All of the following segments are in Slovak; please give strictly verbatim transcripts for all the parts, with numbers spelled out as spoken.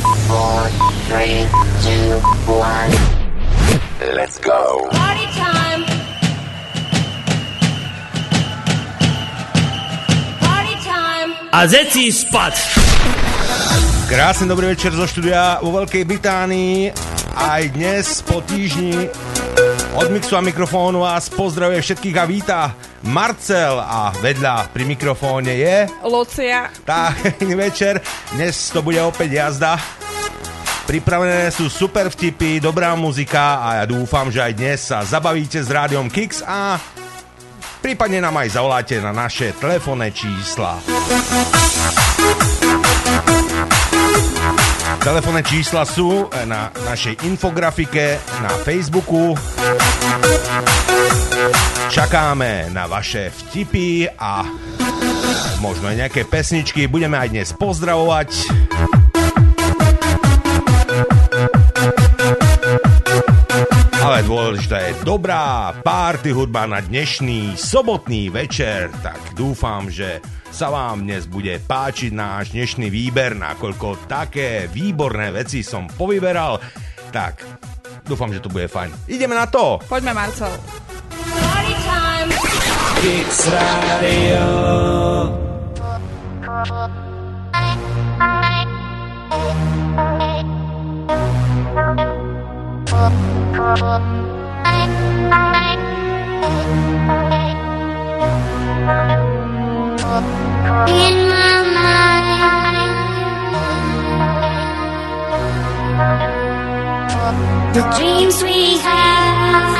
five, four, three, two, one. Let's go. Party time. Party time. A zecí spad. Krásny dobrý večer zo štúdia vo Veľkej Británii. Aj dnes po týždni od mixu a mikrofónu vás pozdravuje všetkých a víta Marcel a vedľa pri mikrofóne je Lucia. Tak, večer, dnes to bude opäť jazda. Pripravené sú super vtipy, dobrá muzika a ja dúfam, že aj dnes sa zabavíte s Rádiom Kiks a prípadne nám aj zavoláte na naše telefónne čísla. Telefónne čísla sú na našej infografike na Facebooku. Čakáme na vaše vtipy a možno aj nejaké pesničky. Budeme aj dnes pozdravovať. Ale dôležitá je dobrá party hudba na dnešný sobotný večer. Tak dúfam, že sa vám dnes bude páčiť náš dnešný výber, nakoľko také výborné veci som povyberal. Tak, dúfam, že to bude fajn. Ideme na to! Poďme, Marcel. Party time! Kiks Radio. In my mind, the dreams we have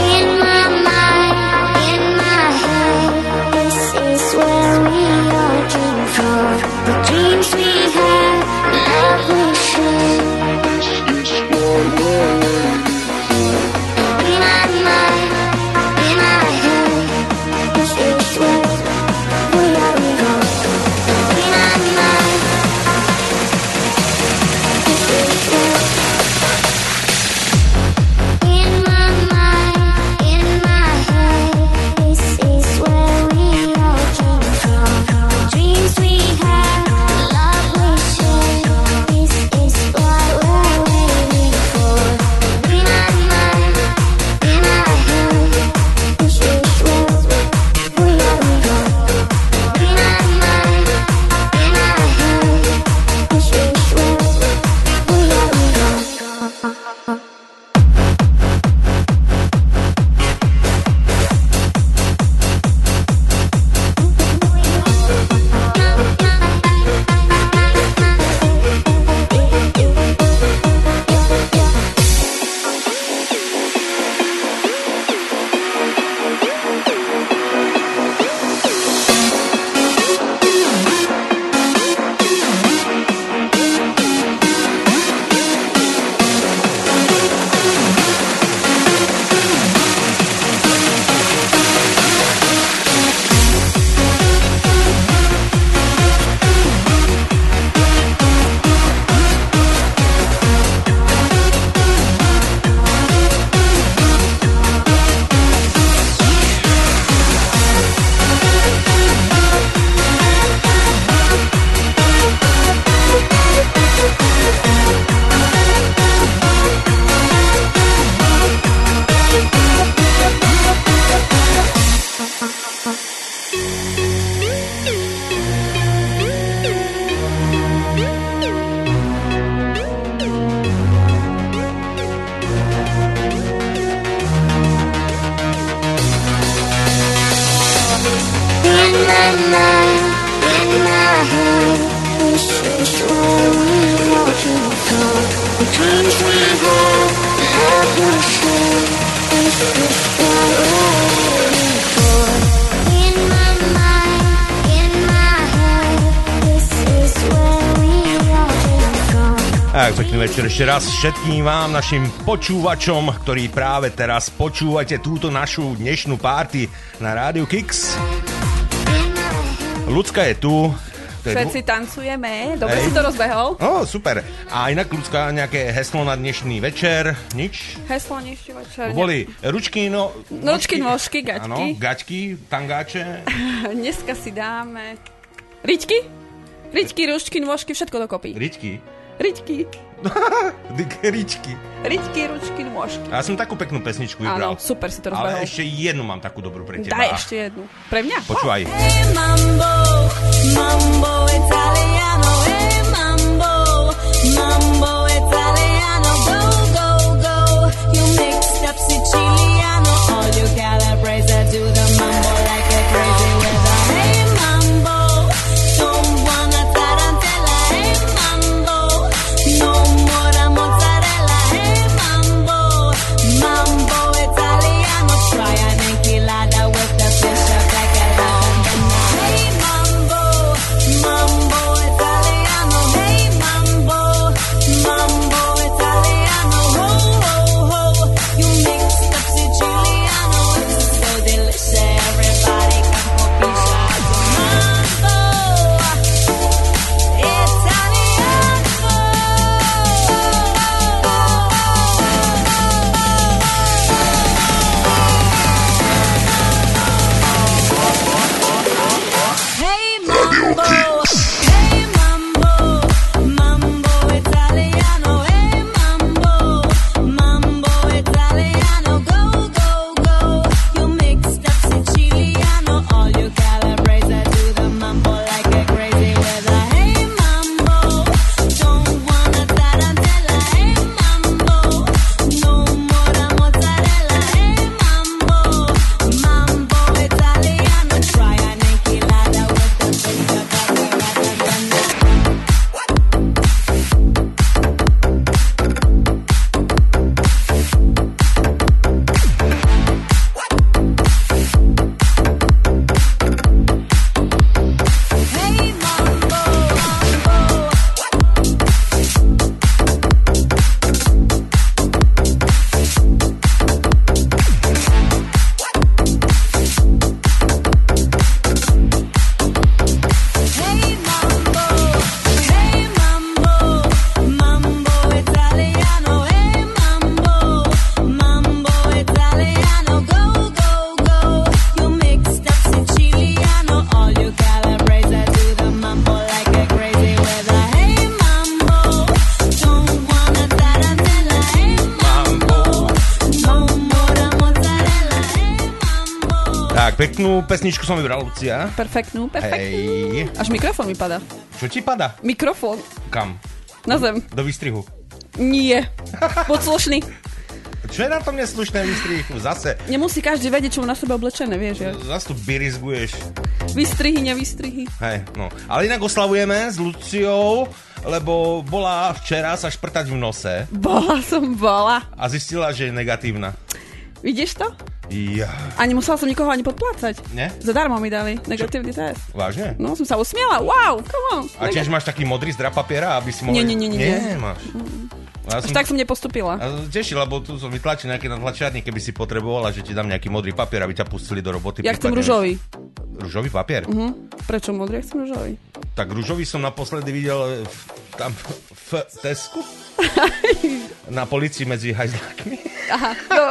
in my mind, in my head, this is where we all came from. The dreams we have, love we share, this is where we ešte raz všetkým vám, našim počúvačom, ktorí práve teraz počúvate túto našu dnešnú party na Rádiu Kiks. Ľudská je tu, Všetci tancujeme. Dobre si to rozbehol. Ó, super. A inak, ľudská, nejaké heslo na dnešný večer? Nič? Heslo dnešný večer. Boli ručky, no... Ručky, nožky, gaťky. Áno, gaťky, tangáče. Dneska si dáme... Riťky? Riťky, ručky, nožky, všetko dokopy. Riťky? Riťky. Ričky. Ričky, ručky, nôžky. A ja som takú peknú pesničku vybral. Áno, super si to rozbehol. Ale ešte jednu mám takú dobrú pre teba. Daj ešte jednu. Pre mňa? Počúvaj. Hey, mambo, mambo italiano, hey, mambo, mambo italiano, go, go, go, you mixed up Siciliano, all you Calabresa do the mambo like a crazy weather. Hey, mambo, don't wanna tarantella, hey, mambo, no. Peknú pesničku som vybral, Lucia. Perfektnú, perfektnú. Hej. Až mikrofón mi padá. Čo ti padá? Mikrofón. Kam? Na zem. Do výstrihu. Nie. Poď slušný. Čo je na tom neslušné výstrihu? Zase. Nemusí každý vedieť, čo mu na sebe oblečené, vieš. Ja? Zase tu birizguješ. Výstrihy, nevystrihy. Hej, no. Ale inak oslavujeme s Luciou, lebo bola včera sa šprtať v nose. Bola som, bola. A zistila, že je negatívna. Vidíš to? Ja. A nemusela som nikoho ani podplácať. Nie? Zadarmo mi dali negatívny test. Vážne? No, som sa usmiela. Wow, come on. A tiež máš taký modrý zdra papiera, aby si mohol... Nie, nie, nie, nie. Nie, máš. Ja som... Až tak som nepostupila. Ja som tešil, lebo tu som vytlačil nejaké na tlačiarni, keby si potrebovala, že ti dám nejaký modrý papier, aby ťa pustili do roboty. Ja chcem ružový. Ružový papier? Uh-huh. Prečo modrý? Ja chcem ružový. Tak ružový som naposledy videl v, tam v Tesku. Na polici medzi hajzlákmi. Aha, no.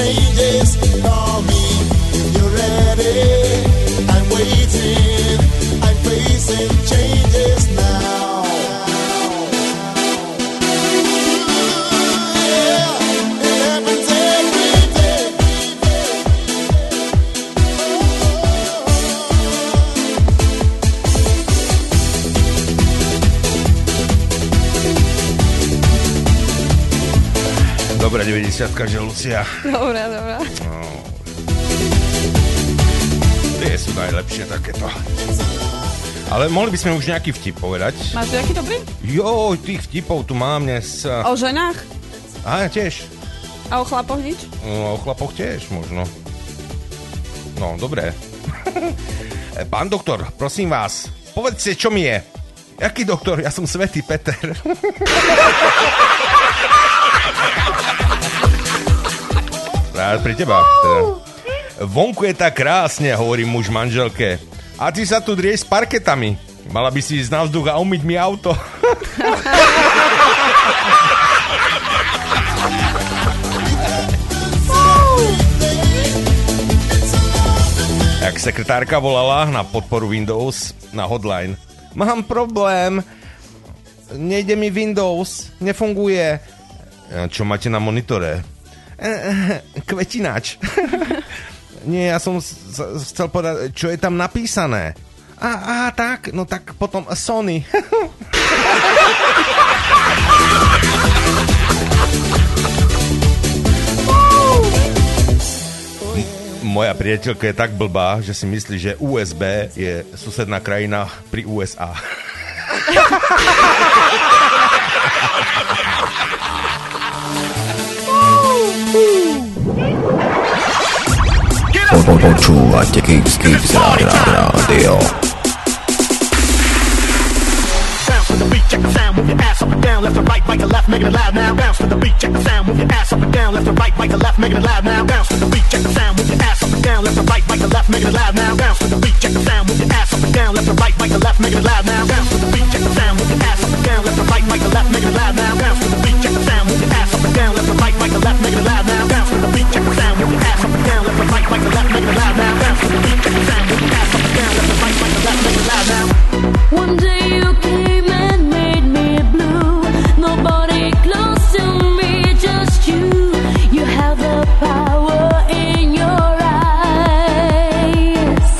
changes, call me. You're ready, I'm waiting, I'm facing changes now. Dobrá deväťdesiatka, že Lucia. Dobrá, dobrá. No. Tie sú najlepšie takéto. Ale mohli by sme už nejaký vtip povedať. Máš nejaký dobrý? Jo, tých vtipov tu mám dnes. O ženách? Á, tiež. A o chlapoch nič? No, o chlapoch tiež možno. No, dobré. Pán doktor, prosím vás, povedzte, čo mi je. Jaký doktor? Ja som Svätý Peter. Rád pri teba. Teda. Vonku je tak krásne, hovorí muž manželke. A ty sa tu drieš s parketami. Mala by si ísť na vzduch a umyť mi auto. Jak sekretárka volala na podporu Windows na hotline. Mám problém. Nejde mi Windows. Nefunguje. Čo máte na monitore? Kvetinač. Nie, ja som chcel povedať, čo je tam napísané. A, a tak, no tak potom Sony. Moja priateľka je tak blbá, že si myslí, že U S B je susedná krajina pri U S A. Počúvate Kiks Kiks Rádio. One day you came and made me blue. Nobody close to me, just you. You have the power in your eyes.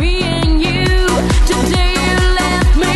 Me and you, today you left me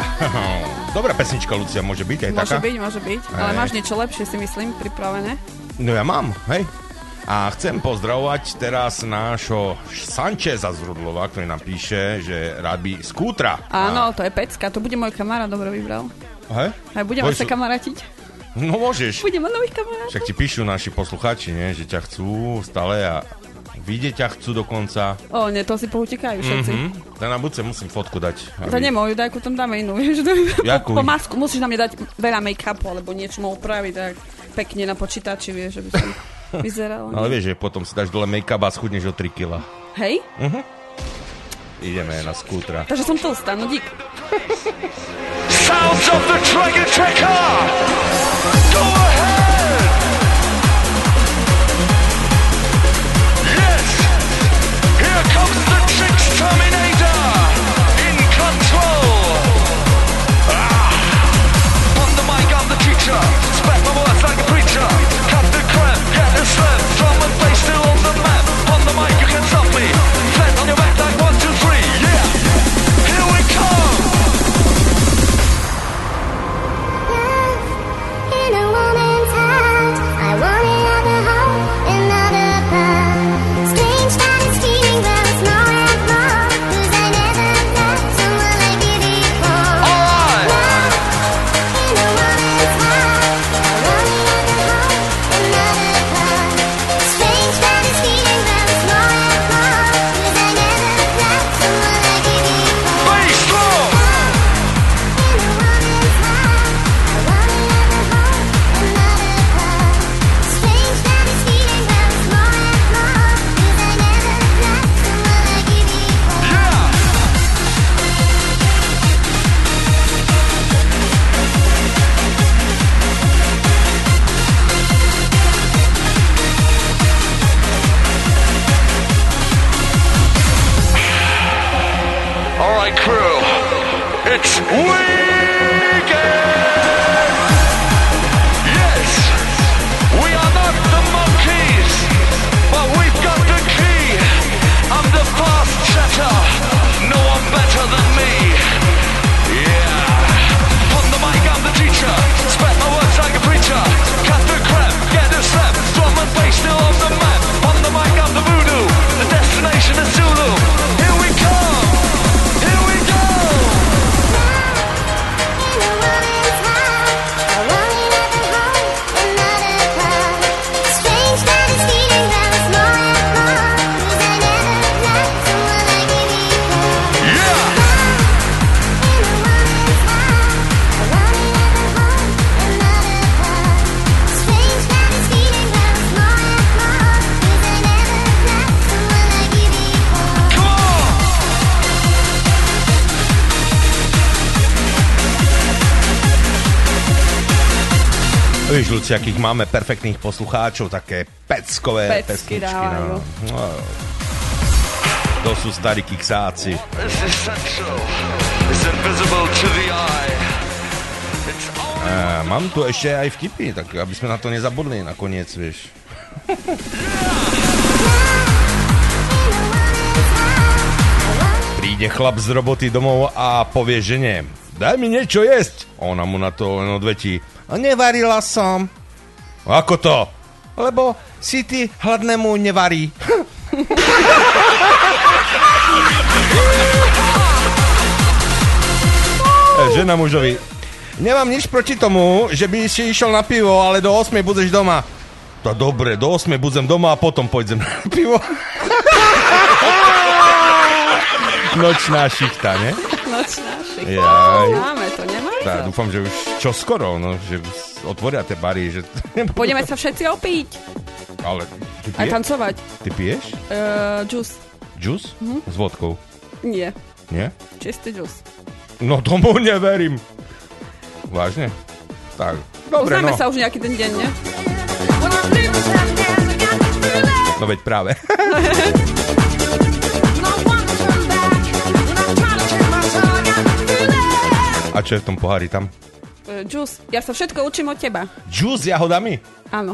Lucia. Dobrá pesnička, Lucia, môže byť aj môže taká? Môže byť, môže byť, ale máš niečo lepšie, si myslím, pripravené? No ja mám, hej. A chcem pozdravovať teraz nášho Sancheza z Rudlova, ktorý nám píše, že rád by skútra. Áno, a... to je pecka, to bude môj kamarát, dobre vybral. Hej? Aj budeme Bož... sa kamarátiť. No môžeš. Budeme nových kamarátov. Však ti píšu naši poslucháči, nie? Že ťa chcú stále a vidieť ťa chcú dokonca. O, nie, to si poutekajú všetci. Mm-hmm. Na budúce musím fotku dať. Aby... To nemôžu, dajku tam dáme inú. Jakú? Po, po masku, musíš na mne dať veľa make-upu, alebo niečo mu upraviť, tak pekne na počítači, vieš, aby som... Vyzeralo. Ale vieš, že potom si dáš dole make-up a schudneš o tri kilá. Hej? Uh-huh. Ideme na skútra. Takže som tlstá, no dík. Sounds of the Dragon Tracker! Go ahead! Yes! Here comes the Trix Terminator! In control! Ah! On the mic, I'm the teacher! Spat my words like a preacher! Cut the crap, get the slap! Drum and bass still on the map! On the mic, you can't stop me! Flat on your back like one, two, three! Yeah! Here we come! Ľudia, akých máme perfektných poslucháčov, také peckové Pecky pesničky. No. No, to sú starí kiksáci. A, mám tu ešte aj vtipy, tak aby sme na to nezabudli nakoniec, vieš. Príde chlap z roboty domov a povie žene, daj mi niečo jesť. Ona mu na to len odvetí, nevarila som. Ako to? Lebo si ty hladnému nevarí. Žena mužovi. Nemám nič proti tomu, že by si išiel na pivo, ale do osem budeš doma. To dobre, do osem budem doma a potom pôjdem na pivo. Nočná šichta, ne? Nočná šichta. Jaj. Máme to, nemáme? Tá, dúfam, že už čo skoro, no, že otvoria tie bary, že... Pôjdeme sa všetci opiť. Ale ty piješ? Aj tancovať. Ty piješ? Uh, juice. Juice? Mm-hmm. S vodkou? Nie. Nie? Čistý juice. No tomu neverím. Vážne? Tak, dobre, uznáme no. sa už nejaký ten deň, ne? No veď práve. A čo je v tom pohári tam? Uh, juice. Ja sa všetko učím od teba. Juice s jahodami? Áno.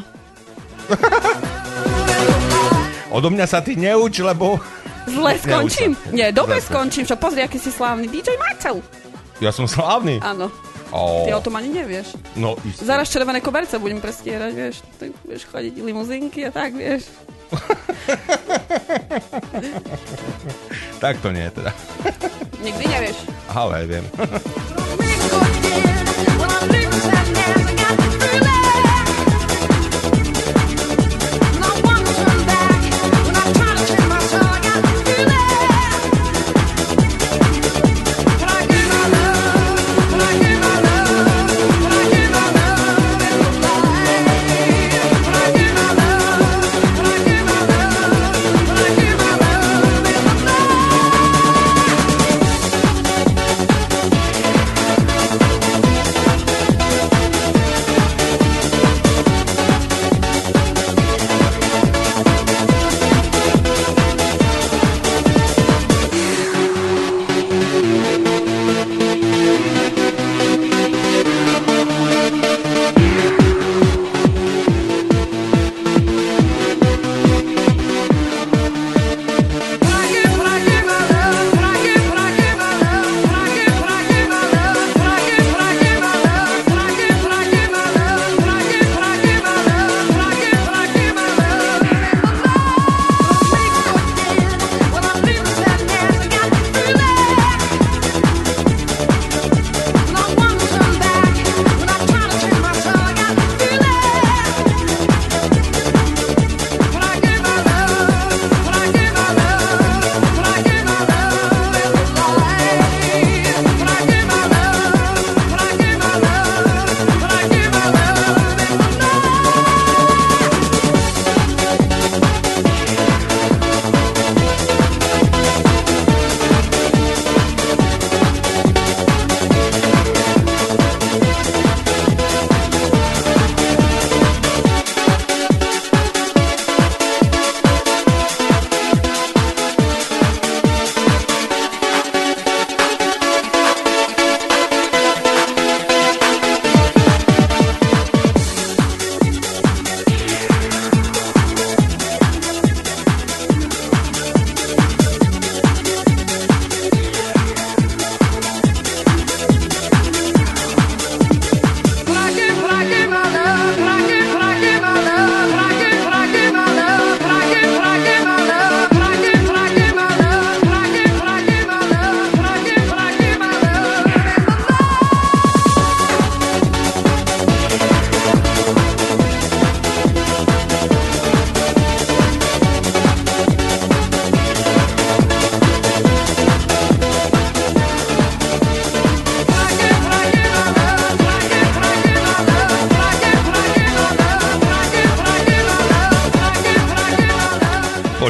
Odo mňa sa ty neuč, lebo... Zle skončím. Nie, dobre skončím. Čo, pozri, aký si slávny dý džej Marcel. Ja som slávny. Áno. Oh. Ty o tom ani nevieš. No, isté. Zaraz červené koberce budem prestierať, vieš. Ty budeš chodiť limuzinky a tak, vieš. Tak to nie, teda. Nikdy nevieš. Ale viem.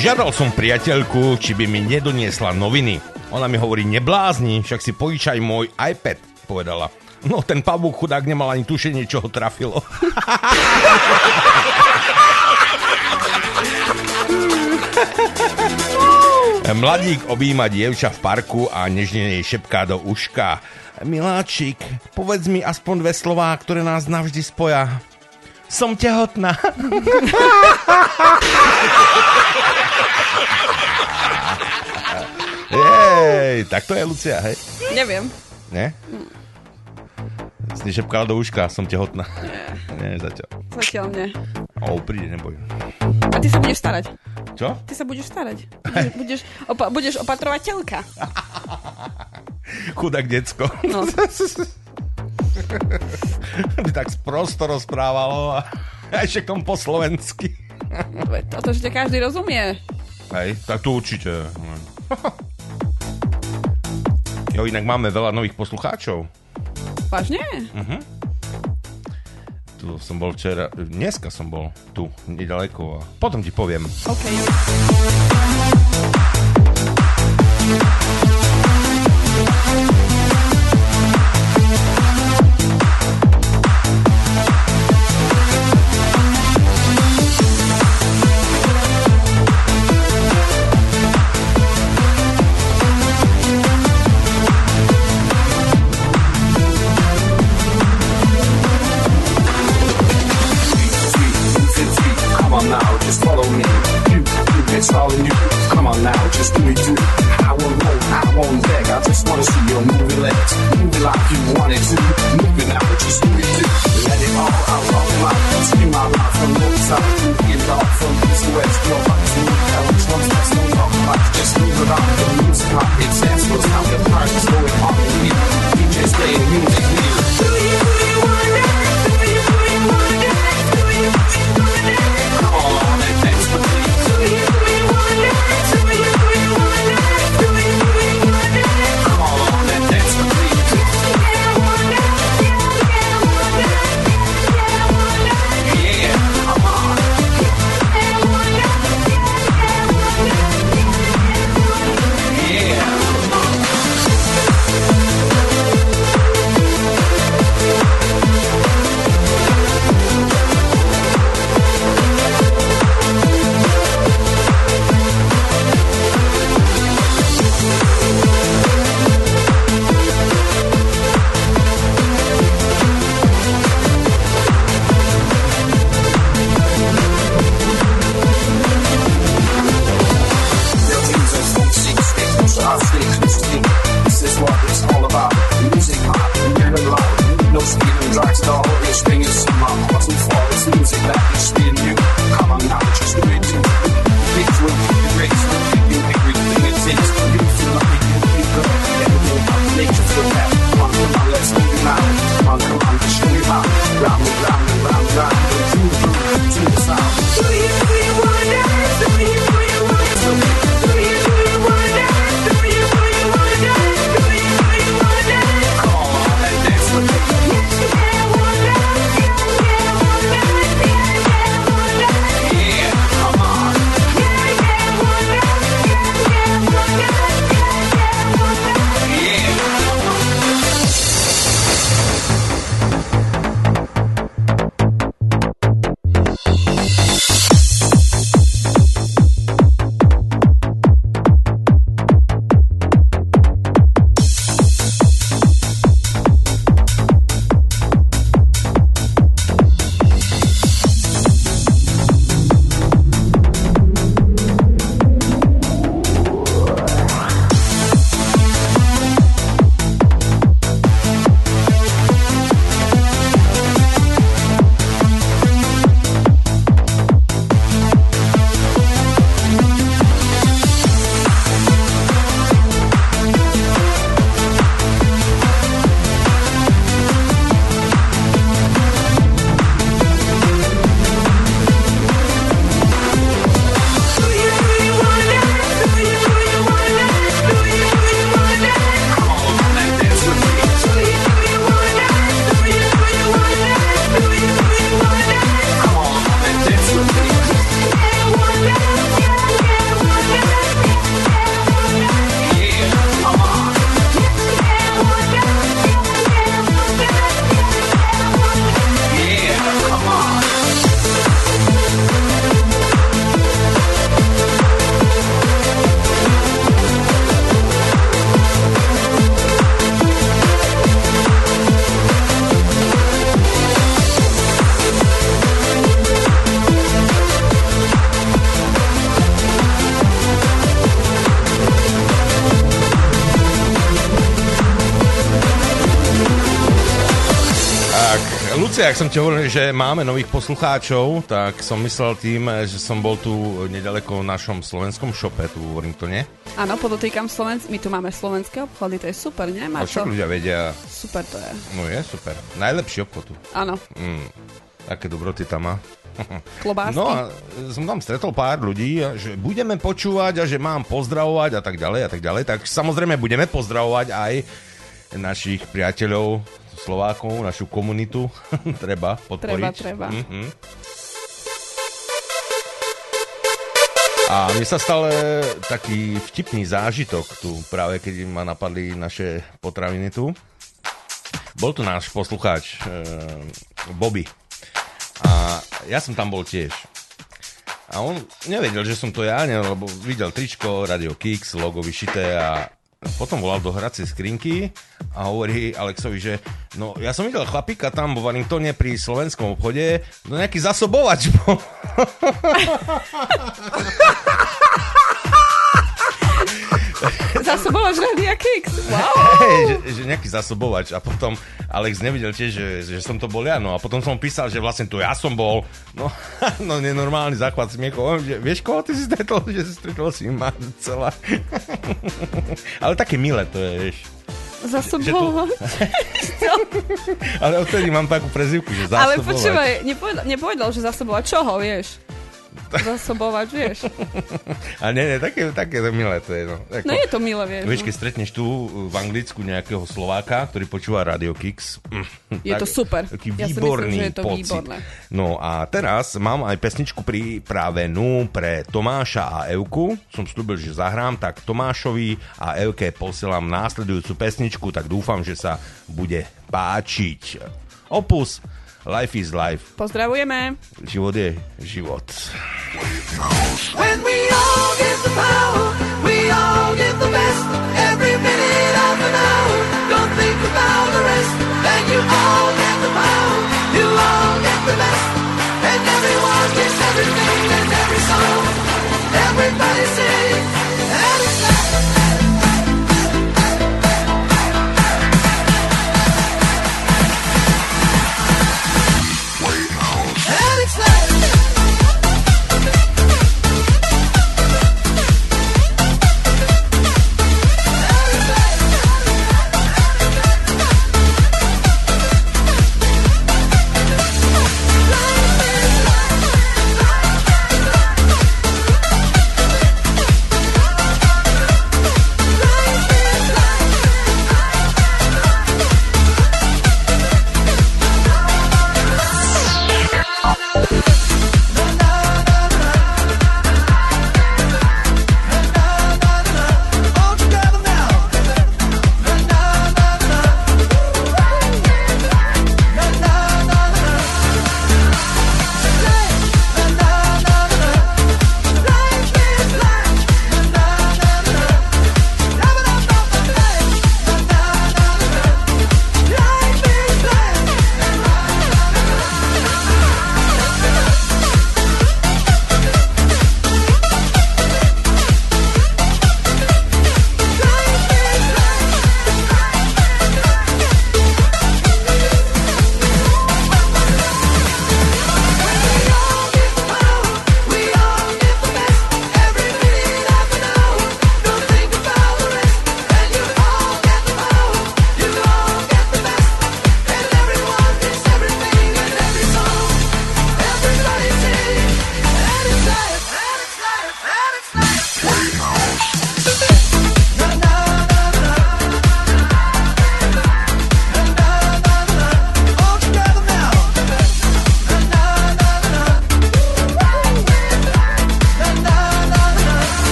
Žiadal som priateľku, či by mi nedoniesla noviny. Ona mi hovorí, neblázni, však si požičaj môj iPad, povedala. No, ten pavúk chudák nemal ani tušenie, čo ho trafilo. Mladík objíma dievča v parku a nežne jej šepká do uška. Miláčik, povedz mi aspoň dve slová, ktoré nás navždy spoja. Som tehotná. Jej, tak to je Lucia, hej? Neviem. Ne? Si šepkala do uška, som tehotná. Nie. Nie, zatiaľ. Zatiaľ nie. O, príde, neboj. A ty sa budeš starať. Čo? Ty sa budeš starať. Budeš, budeš, opa- budeš opatrovateľka. Chudák decko. No. By tak sprosto rozprávalo a ešte k tomu po slovensky. Toto ešte každý rozumie. Hej, tak to určite. Jo, inak máme veľa nových poslucháčov. Vážne? Uh-huh. Tu som bol včera, dneska som bol tu, nedaleko. A potom ti poviem. OK. it's all in you. Come on now, just do it you. I won't roll, I won't beg. I just wanna see your moving legs. Move it like you want it to. Move it now, just do it you. Let it all out of my life. See my life from the top. Get it all from east to west. Your body's moving now. Which one's best? Don't talk about it. Just move it on. The music like it's dance. What's how the party's going on with me. D J stay in music with you. Do you, do you wanna dance? Do you, do you wanna dance? Do you, do you wanna dance? Come on and dance with me. Do you, do you wanna dance? Do you, do you wanna dance? Do you, do you wanna dance? Come on and dance with me. Yeah, I wanna dance. Yeah, yeah, I wanna dance. Yeah, I wanna dance. Yeah, come on. Yeah, I wanna dance. Yeah, yeah, I wanna dance. Yeah, come on. Ak som ti hovoril, že máme nových poslucháčov, tak som myslel tým, že som bol tu nedaleko v našom slovenskom šope, tu hovorím to, nie? Áno, podotýkam Slovensk, my tu máme slovenské obchody, to je super, nie? Má to... ľudia vedia. Super to je. No je, super. Najlepší obchod tu. Áno. Mm, také dobroty tam má. Klobásky. No a som tam stretol pár ľudí, že budeme počúvať a že mám pozdravovať a tak ďalej a tak ďalej, tak samozrejme budeme pozdravovať aj našich priateľov, Slovákov, našu komunitu treba podporiť. Treba, treba. Mm-hmm. A mne sa stal taký vtipný zážitok tu, práve keď ma napadli naše potraviny tu. Bol tu náš poslucháč, e, Bobby. A ja som tam bol tiež. A on nevedel, že som to ja, ne, lebo videl tričko, Rádio Kiks, logo vyšité a potom volal do hracej skrinky a hovorí Alexovi, že no ja som videl chlapíka tam vo Wellingtone pri slovenskom obchode, no nejaký zasobovač bol. Zásobovač Rádia Kiks. Wow. Hey, že, že nejaký zásobovač. A potom Alex nevidel tiež, že, že som to bol ja. No a potom som písal, že vlastne to ja som bol. No, no nenormálny záchvat smiechov. Vieš, koho ty si stretol? Že si stretol si ma celá. Ale také milé to je, vieš. Zásobovať. To... Ale odtedy mám takú prezývku, že zásobovať. Ale počúvaj, nepovedal, nepovedal že zásobovať. Čoho, vieš? Zásobovať, vieš. A nie, nie, také, také to milé to je. No, ako, no je to milé, vieš. Vieš, keď stretneš tu v Anglicku nejakého Slováka, ktorý počúva Radio Kiks. Je tak, to super. Taký výborný ja myslím, to pocit. Výborné. No a teraz mám aj pesničku pripravenú pre Tomáša a Evku. Som slúbil, že zahrám, tak Tomášovi a Evke posielam následujúcu pesničku, tak dúfam, že sa bude páčiť. Opus Life is life. Pozdravujeme. Život je život. When we all get the power, we all get the best. Every minute of an hour, don't think about the rest. And you all get the power, you all get the best. And everyone gets everything and every song. Everybody sing. And it's life.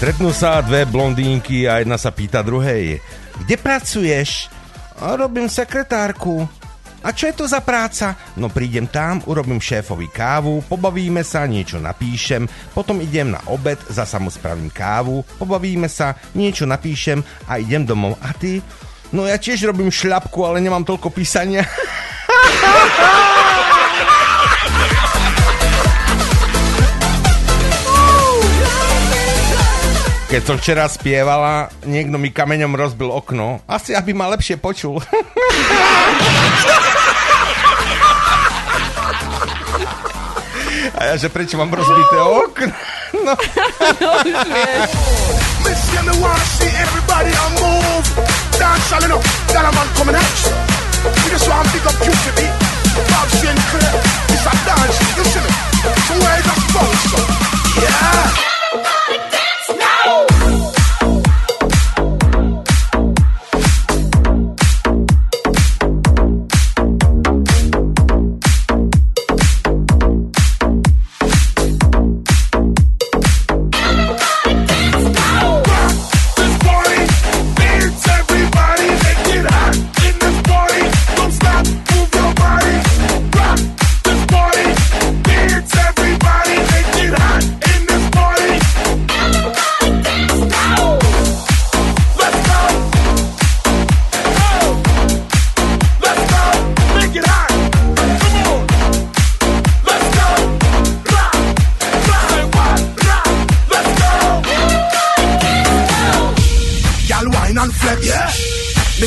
Stretnú sa dve blondínky a jedna sa pýta druhej: kde pracuješ? Robím sekretárku. A čo je to za práca? No prídem tam, urobím šéfovi kávu, pobavíme sa, niečo napíšem, potom idem na obed, zasa mu spravím kávu, pobavíme sa, niečo napíšem a idem domov. A ty? No ja tiež robím šľapku, ale nemám toľko písania. Keď som včera spievala, niekto mi kameňom rozbil okno. Asi, aby ma lepšie počul. A ja, že prečo mám rozbité okno? No. No, už vieš. Be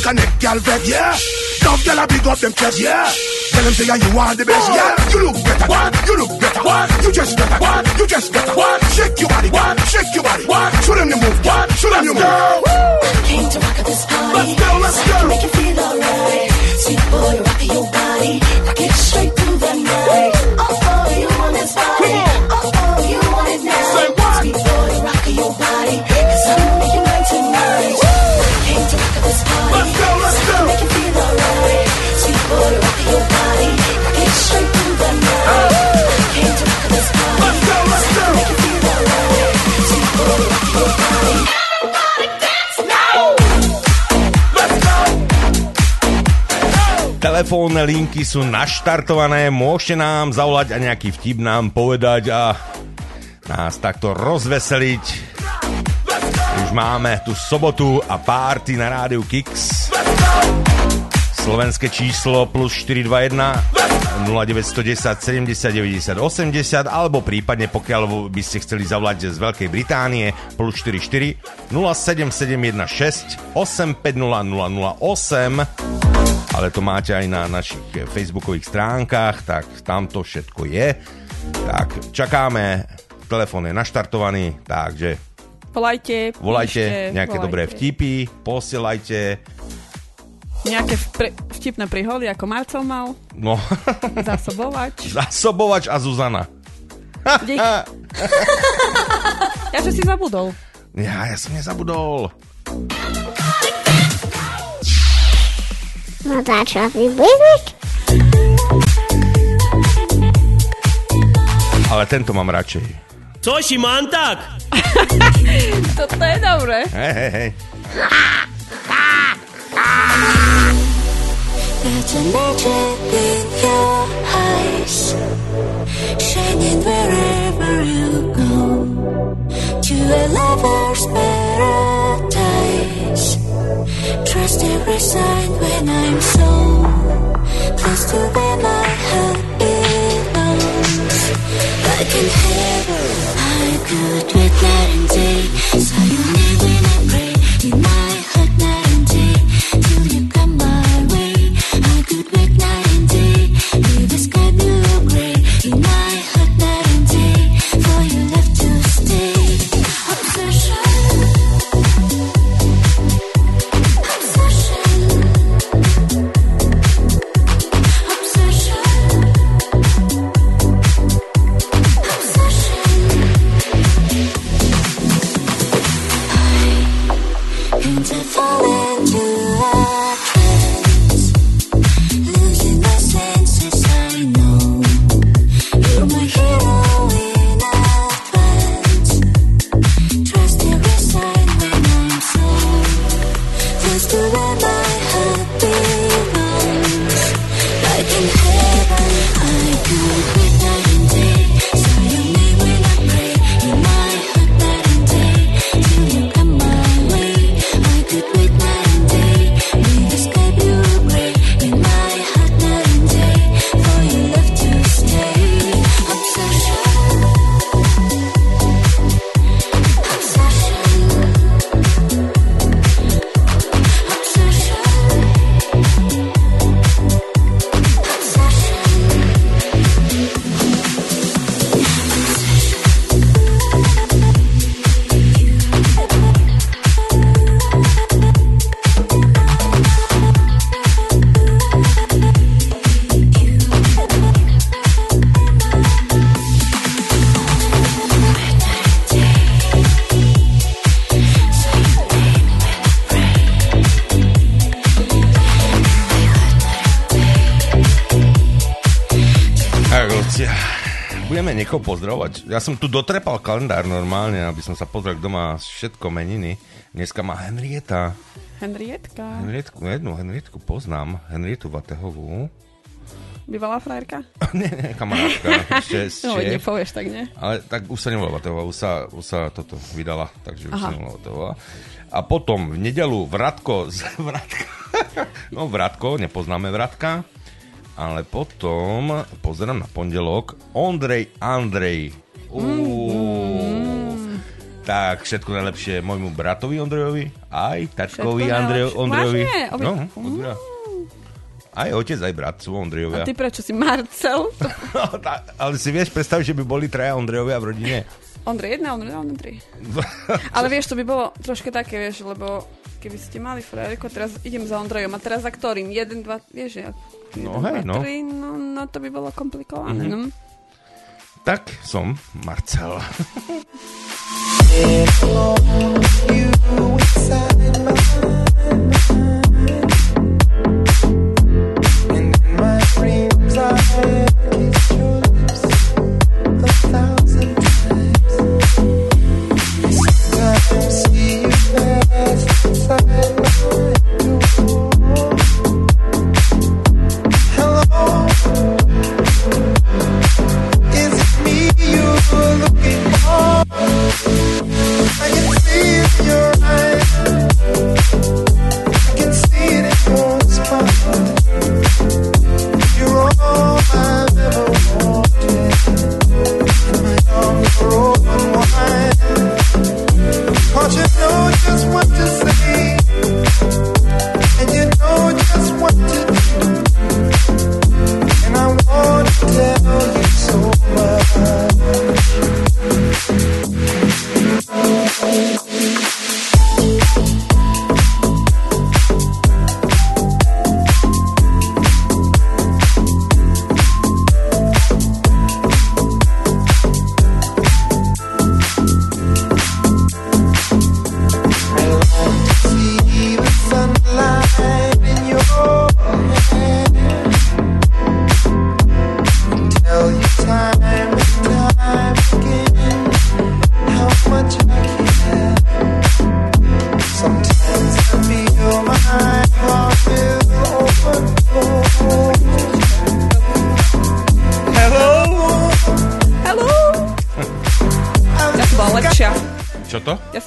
connect, y'all vet, yeah. Love, y'all a big up them chest, yeah. Tell them say yeah, you are the best, what? Yeah. You look better, what? You look better, what? You just better, what? You just better, what? Shake your body, what? Shake your body, what? Show them the move, what? Show them the move. I came to rock at this party. Let's go, let's so go. I can make you feel alright. Sweet boy, rock your body, rock it straight through the night. Oh, oh, you want this body? Oh, oh, you want it now? Say what? Sweet boy, rock your body, 'cause I'm making mine tonight. I came to rock at this party. Let's go, let's so go. I can make you feel alright. Sweet boy, rock your body, rock it straight through the night. Oh. I came to rock at this party. Let's go, let's so go. Make you feel alright. Sweet boy, rock your body. Telefónne linky sú naštartované, môžete nám zavolať a nejaký vtip nám povedať a nás takto rozveseliť. Už máme tu sobotu a párty na Rádiu Kiks. Slovenské číslo plus štyri dva jeden nula deväť jedna nula sedemdesiat deväťdesiat osemdesiat alebo prípadne pokiaľ by ste chceli zavolať z Veľkej Británie plus štyri štyri nula sedem sedem jedna šesť osem päť nula nula nula osem. Ale to máte aj na našich facebookových stránkach, tak tam to všetko je. Tak čakáme, telefón je naštartovaný, takže volajte, volajte píšte, nejaké volajte. Dobré vtipy, posielajte. Nejaké vpre, vtipné príhody, ako Marcel mal. No. Zásobovač. Zásobovač a Zuzana. Dík. Ja, že si zabudol. Ja, ja som nezabudol. No tá čo, výborník? Ale tento mám radšej. Což mám tak? Toto je dobré. Hej, hej, hej. Trust every sign when I'm so close to where my heart belongs. I can hear her. I could wait night and day. So you need when I pray in my heart night and day. Till you come my way. I could wait night and day. Leave the sky blue or grey. In my heart night and day. For you love to stay. Obsession. Pozdravovať. Ja som tu dotrepal kalendár normálne, aby som sa pozrel, kto má všetko meniny. Dneska má Henrietta. Henrietka. Henrietku, jednu Henrietku poznám. Henrietu Vatehovú. Bývalá frajerka? nie, nie, kamarátka. Šest, no, nepovieš, tak nie. Ale tak už sa nevolá Vatehová, už sa, už sa toto vydala, takže už Aha. sa nevolá Vatehová. A potom v nedelu Vratko z Vratka. No Vratko, nepoznáme Vratka. Ale potom, pozerám na pondelok, Ondrej, Andrej. Uú, mm. tak všetko najlepšie môjmu bratovi Ondrejovi, aj tačkovi Andrejo, Ondrejovi. Vážne? Obri... No, odbíra. Aj otec, aj brat sú Ondrejovia. A ty prečo si Marcel? Ale si vieš predstaviť, že by boli traja Ondrejovia v rodine? Ondrej jedna, Ondrej dva, Ondrej tri. Ale vieš, to by bolo troška také, vieš, lebo keby ste mali frajerku, teraz idem za Ondrejom a teraz za ktorým? Jeden, dva, vieš, ja... No hej, no. Tri, no, no to by bolo komplikované, mm-hmm. no. Tak som Marcel.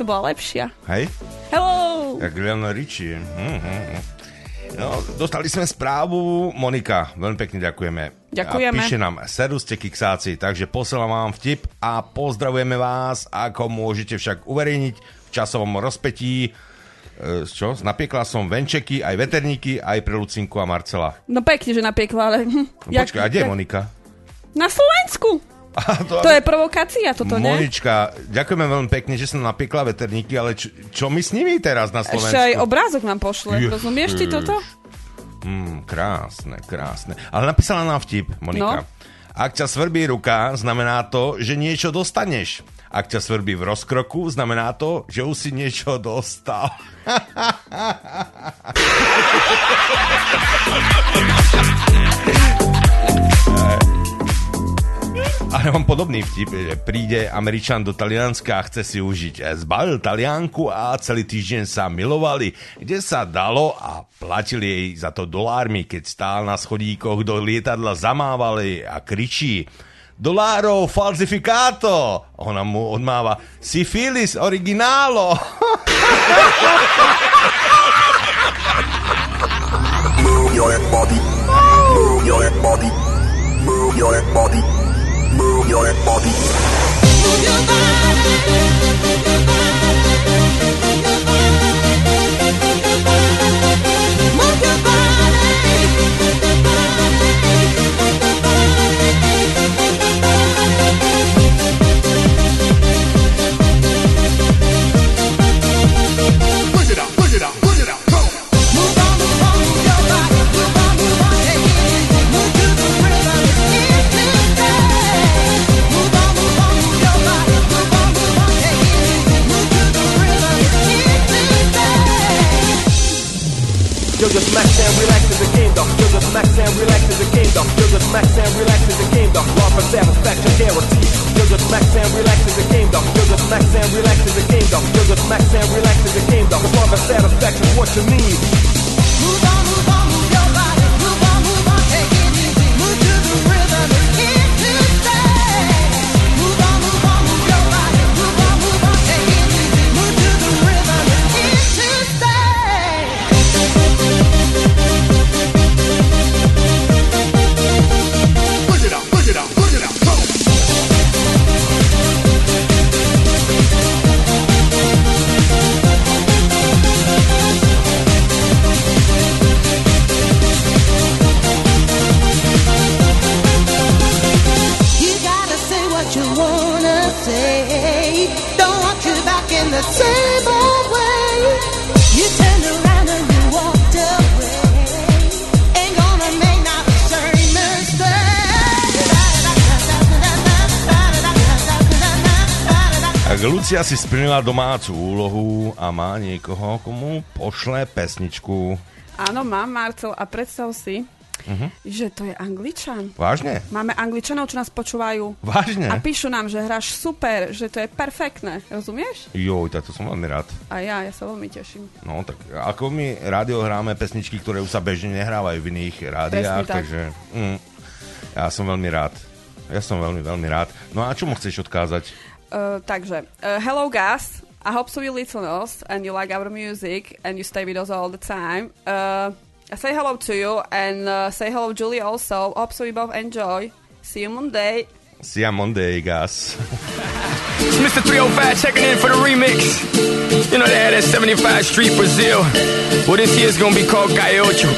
Bola lepšia. Hej. Hello. Jak Leona Richie. Mm-hmm. No, dostali sme správu. Monika, veľmi pekne ďakujeme. Ďakujeme. A píše nám, seruste kiksáci, takže posielam vám vtip a pozdravujeme vás, ako môžete však uverejniť v časovom rozpetí. E, čo? Napiekla som venčeky, aj veterníky, aj pre Lucinku a Marcela. No pekne, že napiekla, ale... No, jak... Počkaj, a kde je Monika? Na Slovensku. To, to je provokácia, toto, ne? Monička, ďakujeme veľmi pekne, že som napiekla veterníky, ale čo, čo my s nimi teraz na Slovensku? Ešte aj obrázok nám pošle, Jež. rozumieš ty toto? Mm, krásne, krásne. Ale napísala nám vtip, Monika. No? Ak ťa svrbí ruka, znamená to, že niečo dostaneš. Ak ťa svrbí v rozkroku, znamená to, že už si niečo dostal. Ale mám podobný vtip, že príde Američan do Talianska a chce si užiť. Zbalil Talianku a celý týždeň sa milovali, kde sa dalo a platili jej za to dolármi, keď stál na schodíkoch do lietadla, zamával jej a kričí Dolárov falsifikáto! Ona mu odmáva Syfilis originálo! Move your body. Move your body. Move your body. Move your body. Move your body. Move your body. Push it out, push it out, push it out. Go. Move on, move on, move your body. Move on, move on, take it in. Move to the river, it's in the Yo, just max and relax is a game, dog. Yo, just max and relax is a game, dog. Yo, just max and relax is a game, dog. Law for satisfaction guarantee. Yo, just max and relax is a game, dog. Yo, just max and relax is a game, dog. Yo, just max and relax is a game, dog. Law for satisfaction, what you need. Move on, move on, move your body. Move on, move on, take it easy. Move to the rhythm, it's here to stay. Move on, move on, move your body. Move on, move on, take it easy. Move to the rhythm, it's here to stay. Look it up, look it up, go! what you wanna say. Don't want you back in the same old way. You turned around and you walked away. Ain't gonna make not the same mistake. Tak Lucia si splnila domácu úlohu a má niekoho, komu pošle pesničku. Áno, mám, Marcel, a predstav si, Uh-huh. že to je Angličan. Vážne? Máme Angličanov, čo nás počúvajú. Vážne? A píšu nám, že hráš super, že to je perfektné. Rozumieš? Joj, tak to som veľmi rád. A ja, ja sa veľmi teším. No, tak ako my rádio hráme pesničky, ktoré už sa bežne nehrávajú v iných rádiách, tak. takže mm, ja som veľmi rád. Ja som veľmi, veľmi rád. No a čo mu chceš odkázať? Uh, takže, uh, hello guys, I hope so you listen us and you like our music and you stay with us all the time. Uh, I say hello to you and uh, say hello Julie also. Hope so we both enjoy. See you Monday. See you Monday, guys. It's Mister three oh five checking in for the remix. You know they had that seventy-five Street Brazil. Well, this year's gonna be called Gaiocho.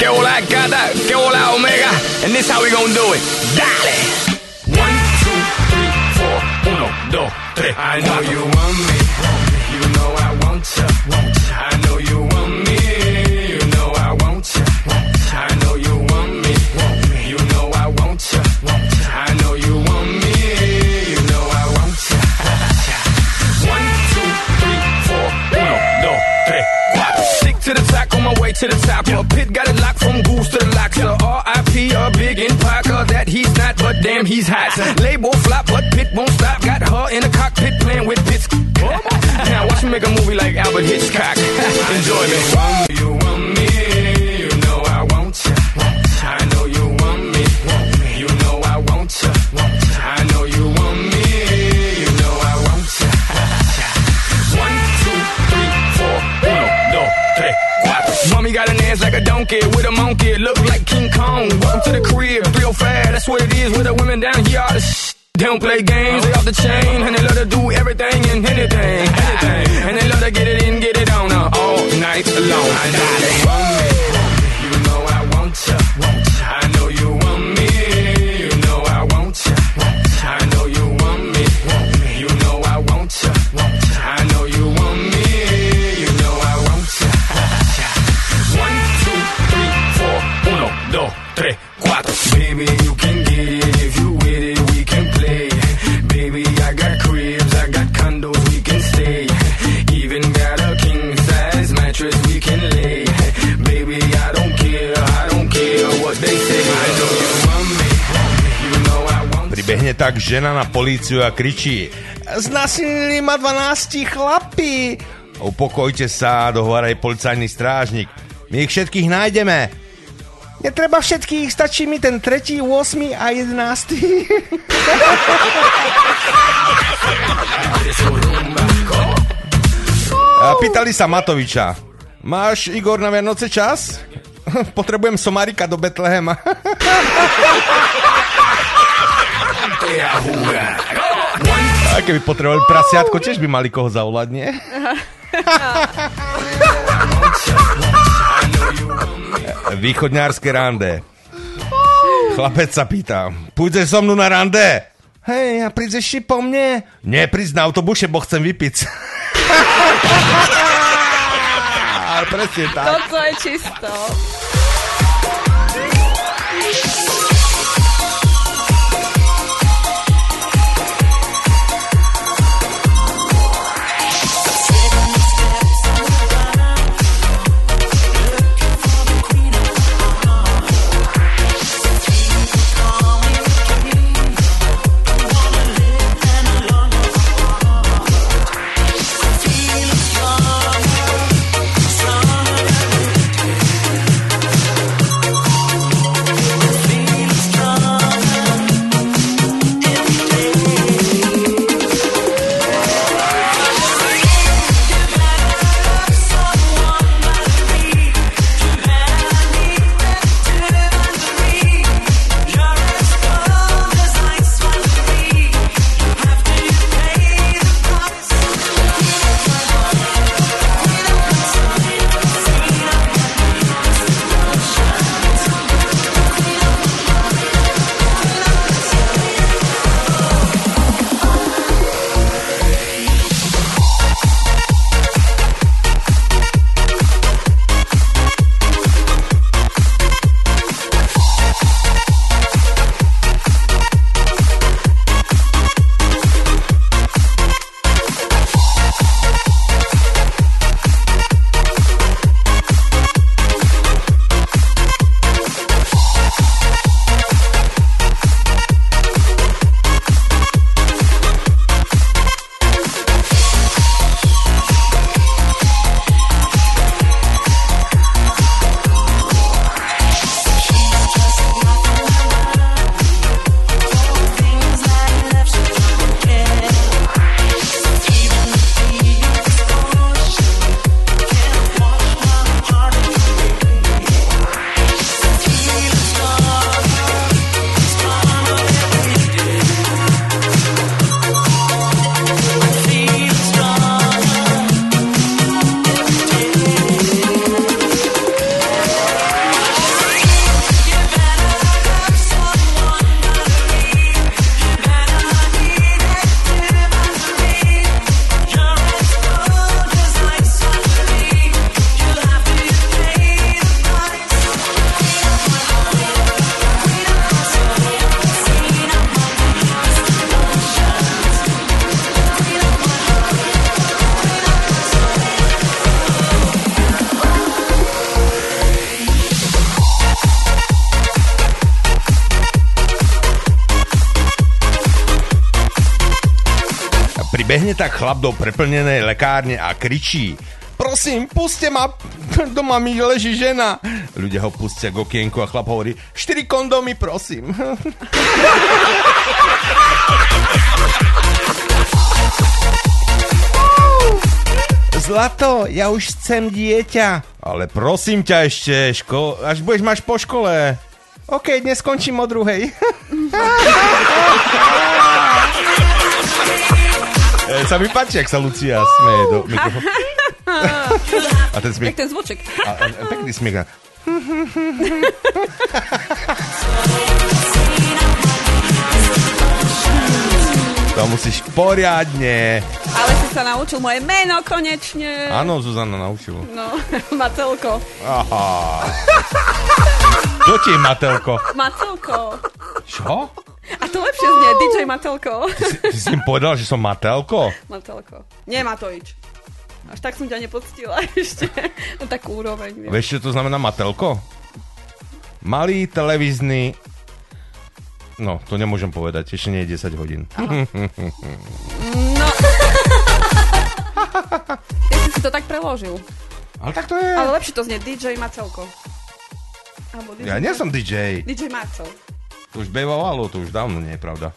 Que hola gata, que hola omega. And this how we gonna do it. Dale. One, two, three, four. Uno, dos, tres. I know you want me. You know I want ya. I know you want me. I know you want me, you know I want ya. I know you want me, you know I want ya. One, two, three, four, uno, dos, tres, cuatro. Stick to the tack on my way to the top. A pit got it locked from goose to the locks. The R I P a big in Parker that he's not, but damn he's hot. Label flop, but Pit won't stop. Got her in the cockpit playing with Pit's. Now watch me make a movie like Albert Hitchcock. Enjoy me. You want me? I know you want me, you know I want ya. I know you want me, you know I want ya. One, two, three, four, uno, dos, tres, cuatro. Mommy got her hands like a donkey with a monkey, look like King Kong. Welcome to the crib, three oh five, that's what it is with the women down here. All the sh- they don't play games, they off the chain, and they love to do everything and anything, anything. And they love to get it in, get it on, uh, all night long. I know they want me, you know I want ya. I know you want me, you know I want ya. I know you want me, you know I want ya. I know you want me, you know I want ya. One, two, three, four, uno, dos, tres, cuatro. Baby, you can get it if you with it, we can play. Baby, I got cribs, I got condos, we can stay. Even got a king size mattress we can lay. Baby, I don't care, I don't care what they say. I know you want me, you know I want me. Pribehne tak žena na políciu a kričí: Znasilili ma dvanásti chlapí. Upokojte sa, dohovaraj policajný strážnik. My ich všetkých nájdeme. Netreba všetkých, stačí mi ten tretí, ôsmy a jedenáctý. Pýtali sa Matoviča: Máš, Igor, na Vianoce čas? Potrebujem somárika do Betlehema. A keby potrebovali prasiatko, tiež by mali koho zavolať, nie? Východňárske rande. Chlapec sa pýta: Pôjdeš so mnou na rande? Hej, a prídeš si po mne? Nie, príď na autobuse, bo chcem vypiť. Presne tak. Toto je čisto. Vbehne tak chlap do preplnenej lekárne a kričí: prosím, puste ma, doma mi leží žena. Ľudia ho pustia k okienku a chlap hovorí: štyri kondómy, prosím. Zlato, ja už chcem dieťa. Ale prosím ťa ešte, ško- až budeš mať po škole. OK, dnes skončím o druhej. E, sa mi páči, ak sa Lucia uh, smeje do mikrofónu. A ten smiech. Tak ten zvuček. A, a, a pekný smiech. To musíš poriadne. Ale si sa naučil moje meno konečne. Áno, Zuzana naučila. No, Matelko. Aha. Čo ti je Matelko? Matelko. Čo? A to lepšie znie, dý džej Matelko. Ty si, ty si im povedal, že som Matelko? Matelko. Nie Matovič. Až tak som ťa nepoctila ešte. No takú úroveň. Viem. Vieš, čo to znamená Matelko? Malý televízny... No, to nemôžem povedať, ešte nie je desať hodín. No. Ja som si to tak preložil. Ale tak to je... Ale lepšie to znie, dý džej Macelko. dý džej Ja nie som dý džej. dý džej Marcel. To už bejvovalo, to už dávno nie je pravda.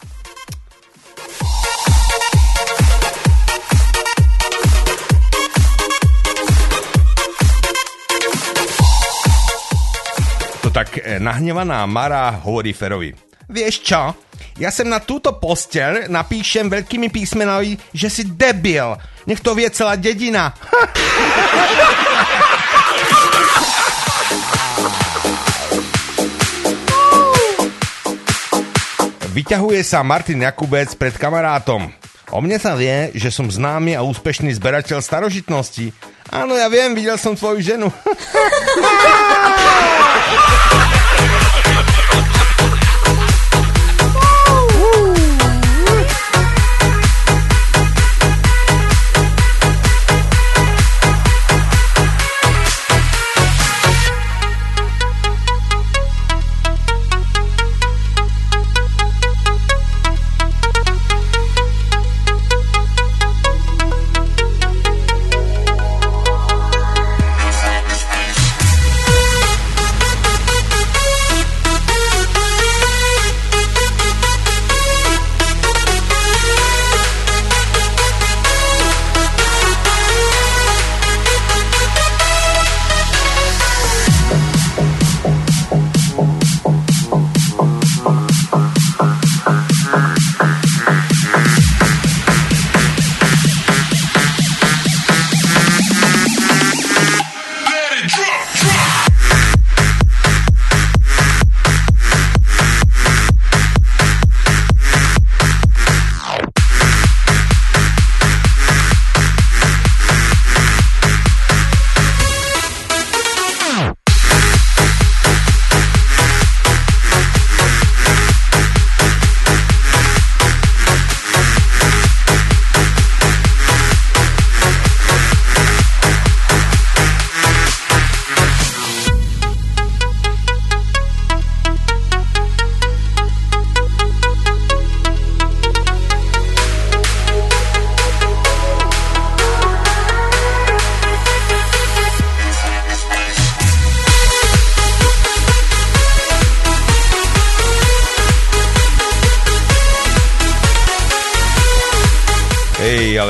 To tak eh, nahnevaná Mara hovorí Ferovi: vieš čo? Ja sem na túto posteľ napíšem veľkými písmenami, že si debil. Nech to vie celá dedina. Vyťahuje sa Martin Jakubec pred kamarátom. O mne sa vie, že som známy a úspešný zberateľ starožitností. Áno, ja viem, videl som tvoju ženu.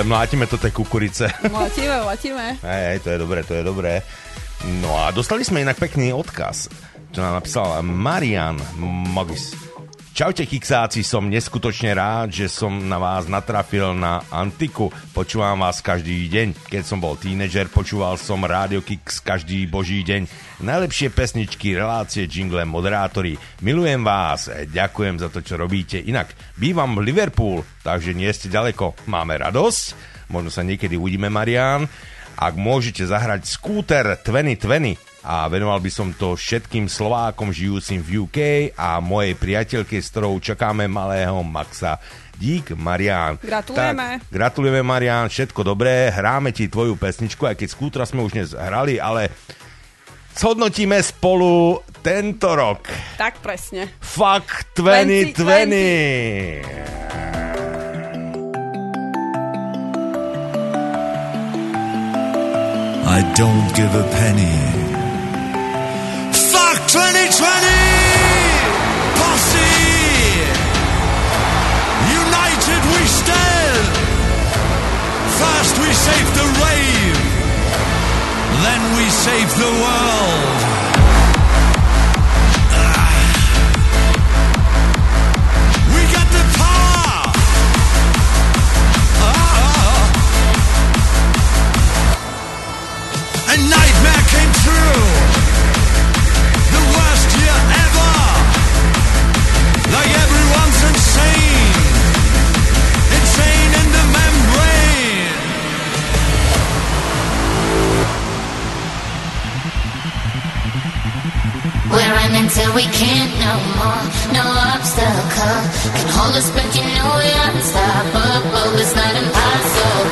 Mlátime to tej kukurice. Mlátime, mlátime. Hej, to je dobré, to je dobré. No a dostali sme inak pekný odkaz, čo nám napísal Marian Magis. Čaute kiksáci, som neskutočne rád, že som na vás natrafil na Antiku. Počúvam vás každý deň. Keď som bol tínedžer, počúval som Rádio Kiks každý boží deň. Najlepšie pesničky, relácie, jingle, moderátori. Milujem vás, ďakujem za to, čo robíte. Inak, bývam v Liverpool, takže nie ste ďaleko. Máme radosť, možno sa niekedy uvidíme, Marián. Ak môžete zahrať Skúter dvadsať dvadsať, a venoval by som to všetkým Slovákom žijúcim v ú ká a mojej priateľke, s ktorou čakáme malého Maxa. Dík, Marián. Gratulujeme. Tak, gratulujeme, Marián, všetko dobré. Hráme ti tvoju pesničku, aj keď Skútra sme už dnes hrali, ale zhodnotíme spolu tento rok. Tak presne. Fuck dvadsať dvadsať. dvadsať dvadsať. I don't give a penny. Fuck twenty twenty! Posse! United we stand! First we save the rave, then we save the world. Till we can't no more, no obstacle can hold us back, you know we're unstoppable. It's not impossible,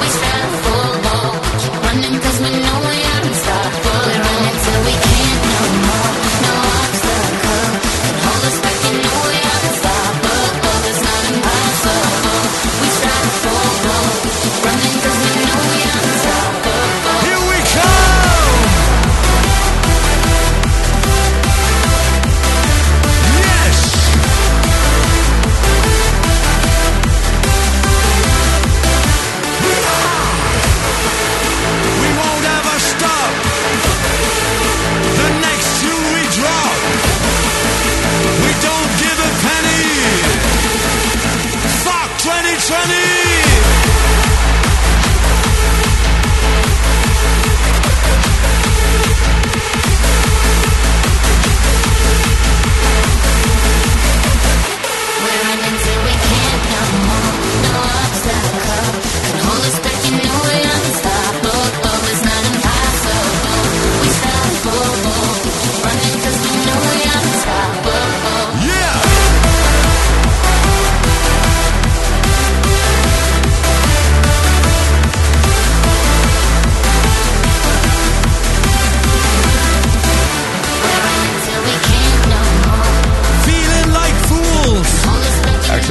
we strive for more. Keep running cause we know we're unstoppable. We're running till we can't no more, no obstacle can hold us back, you know we're unstoppable. It's not impossible, we strive for more. Keep running cause we know we're unstoppable. Here we come!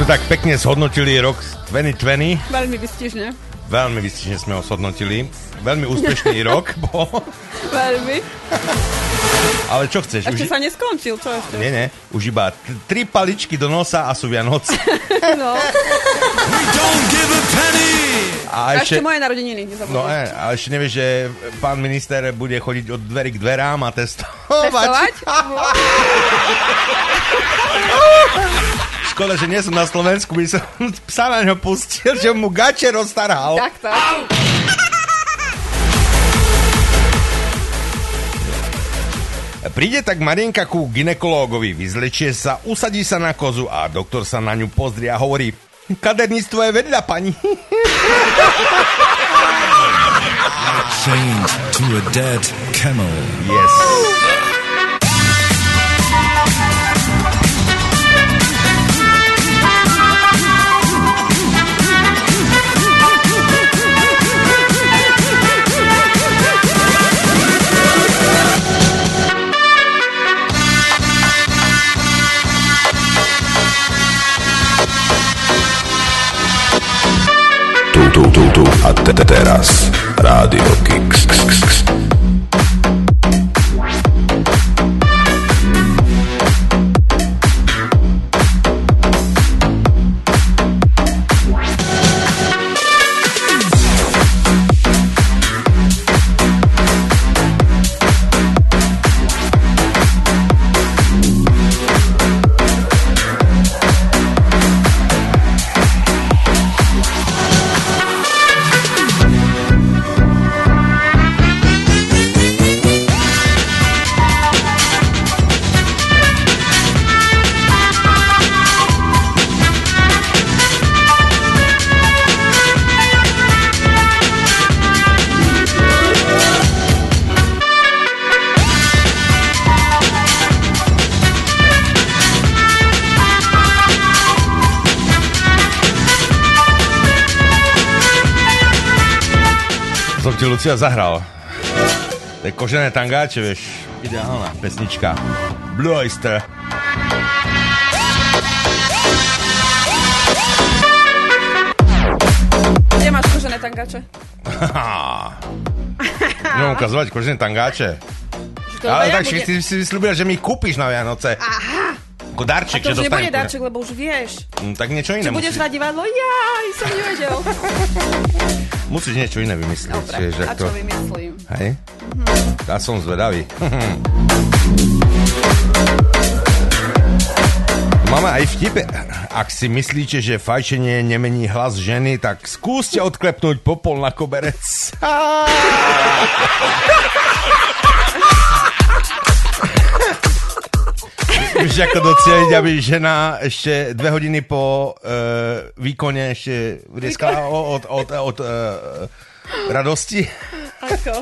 Tak pekne zhodnotili rok dvetisícdvadsať. Veľmi výstižne. Veľmi výstižne sme ho zhodnotili. Veľmi úspešný rok bol. Veľmi. Ale čo chceš? Ešte už... sa neskončil, čo ešte? Nie, nie. Už iba t- tri paličky do nosa a sú Vianoce. No. We don't give a penny! A ešte, a ešte moje narodeniny. No aj, a ešte nevieš, že pán minister bude chodiť od dverí k dverám a testovať. Testovať? Škoda, že nie som na Slovensku, by som psa na ňo pustil, že mu gače roztaral. Tak, tak. Au! Príde tak Marienka ku gynekológovi, vyzlečie sa, usadí sa na kozu a doktor sa na ňu pozrie a hovorí: kaderníctvo je vedľa, pani. Chained to a dead camel. Yes. Tu, tu, tu a te, teraz Rádio Kiks. Lucia zahral. To je kožené tangáče, vieš. Ideálna pesnička. Blue Oyster. Kde máš kožené tangáče? Budem ukazovať kožené tangáče. Ale tak bude... si, si slúbila, že mi kúpiš na Vianoce. Aha. Ako darček, že dostanem. A to už nebude darček, lebo už vieš. Mm, tak niečo iné. Či musí... budeš na divadlo? Jaj, som nevedel. Musíš niečo iné vymyslieť. Dobre, vieš, a ako... čo vymyslím? Hej? Mm-hmm. Ja som zvedavý. Máme aj vtipe. Ak si myslíte, že fajčenie nemení hlas ženy, tak skúste odklepnúť popol na koberec. Už ako doceliť, aby žena ešte dve hodiny po uh, výkone ešte vrieskala od, od, od uh, radosti. Ako?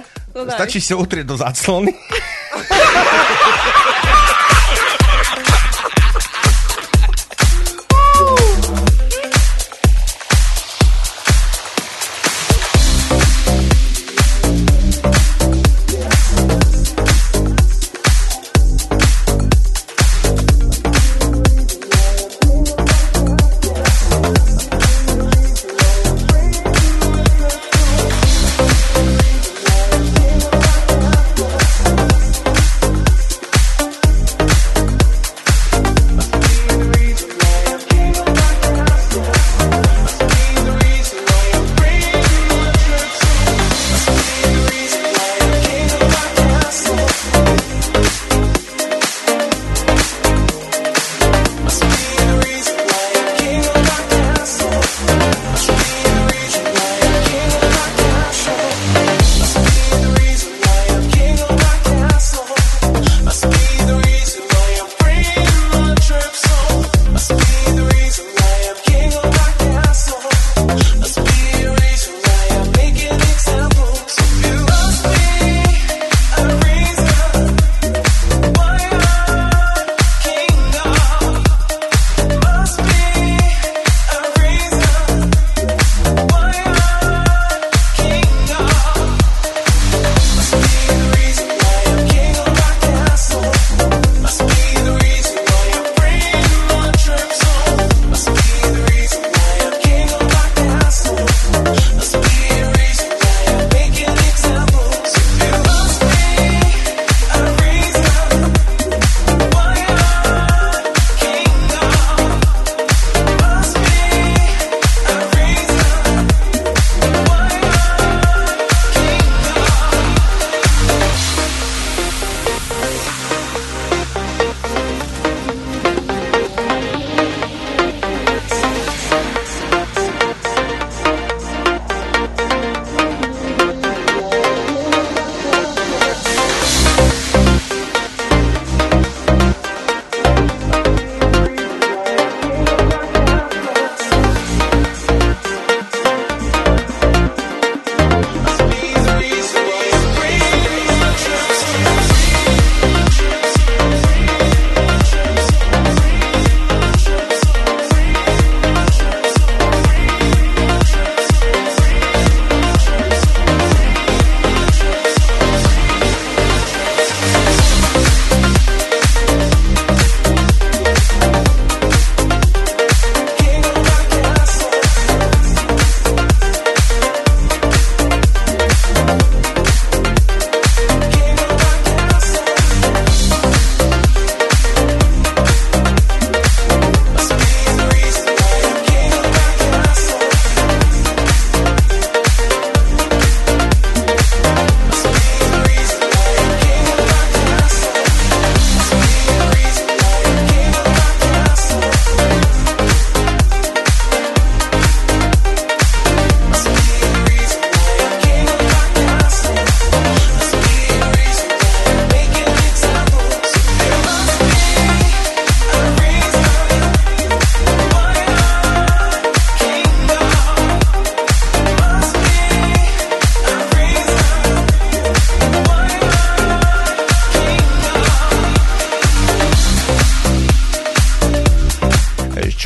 Stačí sa utrieť do záclony.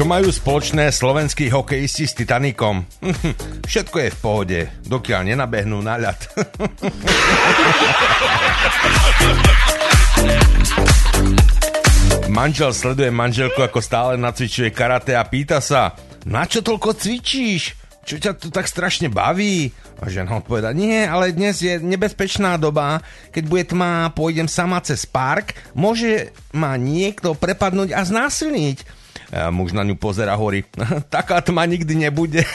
Majú spoločné slovenskí hokejisti s Titanikom. Všetko je v pohode, dokiaľ nenabehnú na ľad. Manžel sleduje manželku, ako stále nacvičuje karate a pýta sa: "Na čo toľko cvičíš?" čo ťa tu tak strašne baví? A žena odpovedá, nie, ale dnes je nebezpečná doba, keď bude tma, pôjdem sama cez park, môže ma niekto prepadnúť a znásilniť. A muž na ňu pozerá, hovorí, taká tma nikdy nebude.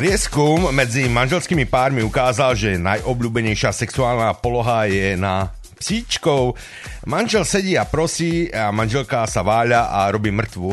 Prieskum medzi manželskými pármi ukázal, že najobľúbenejšia sexuálna poloha je na psíčkov. Manžel sedí a prosí a manželka sa váľa a robí mŕtvu.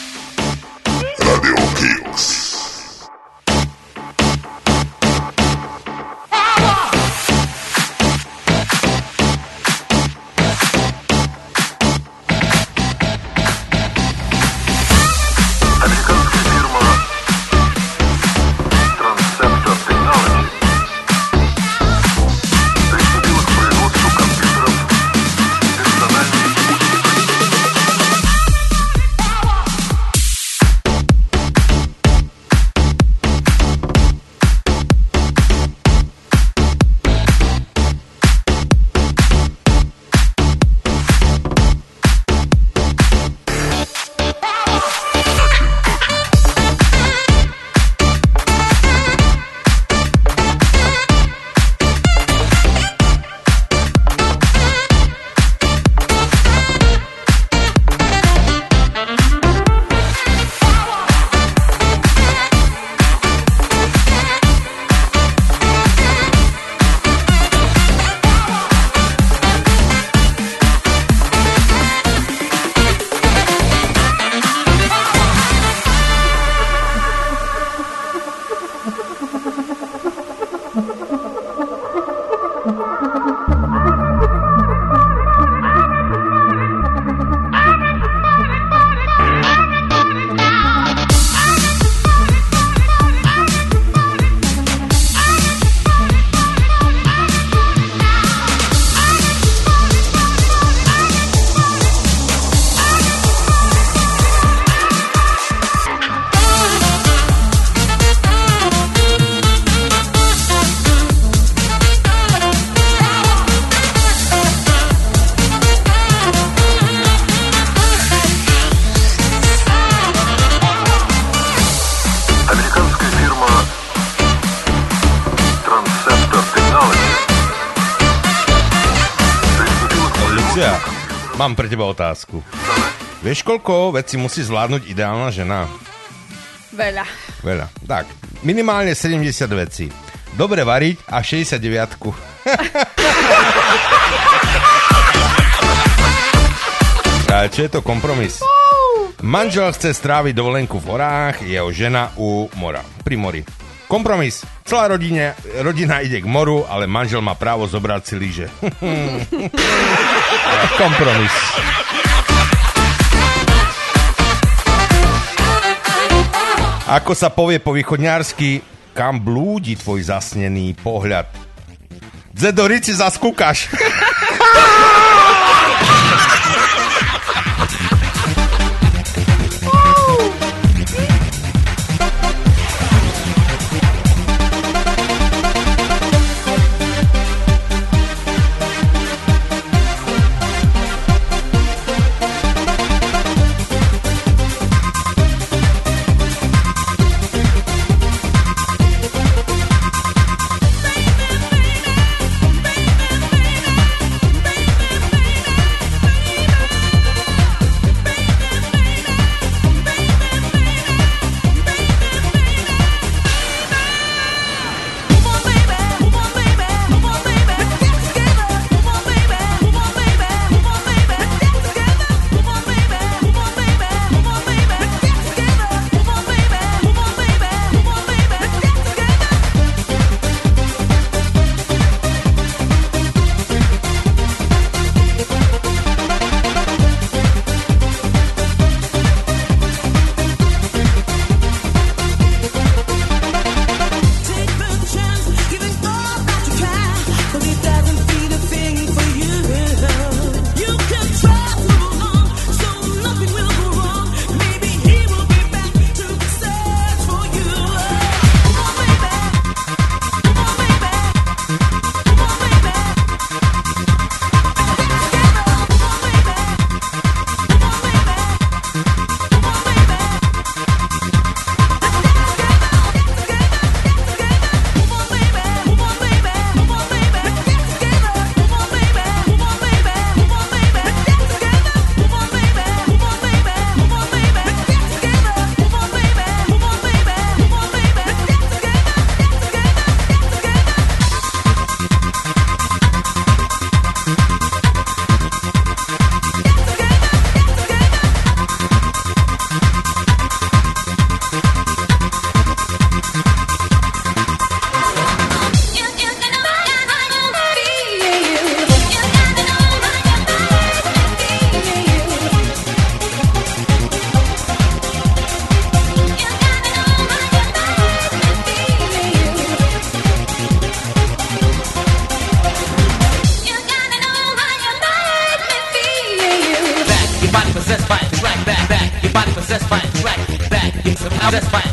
Radio Kiks. Mám pre teba otázku. Vieš, koľko vecí musí zvládnuť ideálna žena? Veľa. Veľa. Tak, minimálne sedemdesiat vecí. Dobre variť a šesťdesiatdeväť. A čo je to kompromis? Manžel chce stráviť dovolenku v horách, jeho žena u mora. Pri mori. Kompromis. Celá rodine, rodina ide k moru, ale manžel má právo zobrať si lyže. Kompromis. Ako sa povie po východňarsky, kam blúdi tvoj zasnený pohľad? Dzedorici zaskúkaš. Back,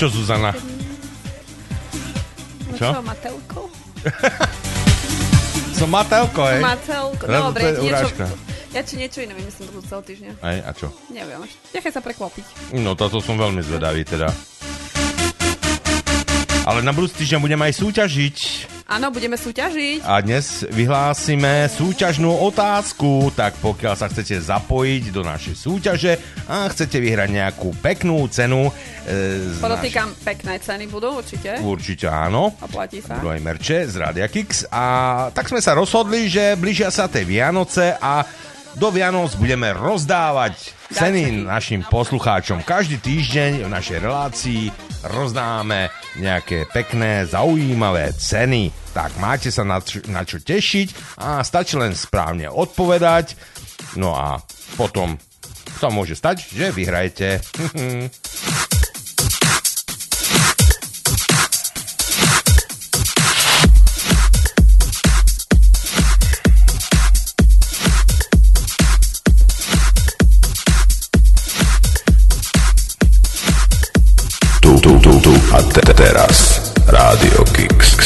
Čo, Zuzana? No čo? Čo, Matelko? Som Matelko, hej? Matelko, no, dobre, niečo... Ja či niečo iné vymyslím do celého týždňa. Aj, a čo? Neviem, nechaj sa prekvapiť. No, toto som veľmi zvedavý, teda. Ale na budúci týždeň budeme aj súťažiť. Áno, budeme súťažiť. A dnes vyhlásime súťažnú otázku, tak pokiaľ sa chcete zapojiť do našej súťaže a chcete vyhrať nejakú peknú cenu, podotýkam, naši... pekné ceny budú určite. Určite áno. A platí sa. Budú aj merče z Rádia Kiks. A tak sme sa rozhodli, že blížia sa tie Vianoce a do Vianoc budeme rozdávať ceny našim poslucháčom. Každý týždeň v našej relácii rozdáme nejaké pekné, zaujímavé ceny. Tak máte sa na čo, na čo tešiť a stačí len správne odpovedať. No a potom sa môže stať, že vyhrajete. Tu, tu, tu a te- teraz Rádio Kiks.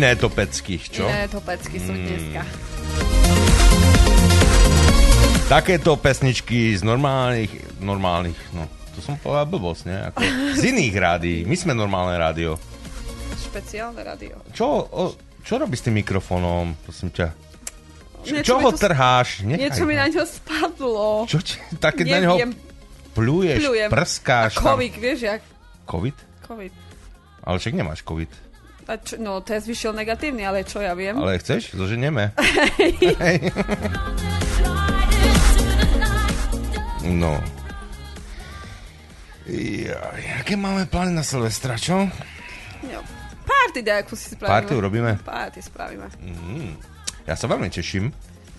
Iné to pecky, čo? Iné to pecky sú hmm. dneska. Takéto pesničky z normálnych, normálnych, no, to som povedal blbosť, ne? Ako z iných rádií. My sme normálne rádio. Špeciálne rádio. Čo, o, čo robíš s tým mikrofónom, prosím ťa? Č- čo ho trháš? Nechaj niečo mi na ňo spadlo. Čo ti? Tak keď na ňoho pluješ, plujem, prskáš. A COVID, tam. Vieš jak? COVID? COVID. Ale však nemáš COVID. A čo, no, test vyšiel negatívny, ale čo ja viem. Ale chceš? Zoženieme. Hej. No. Jaj, aké máme plány na Silvestra, čo? Jo. Party dajakú si spravíme. Party urobíme? Party spravíme. Mm. Ja sa veľmi teším.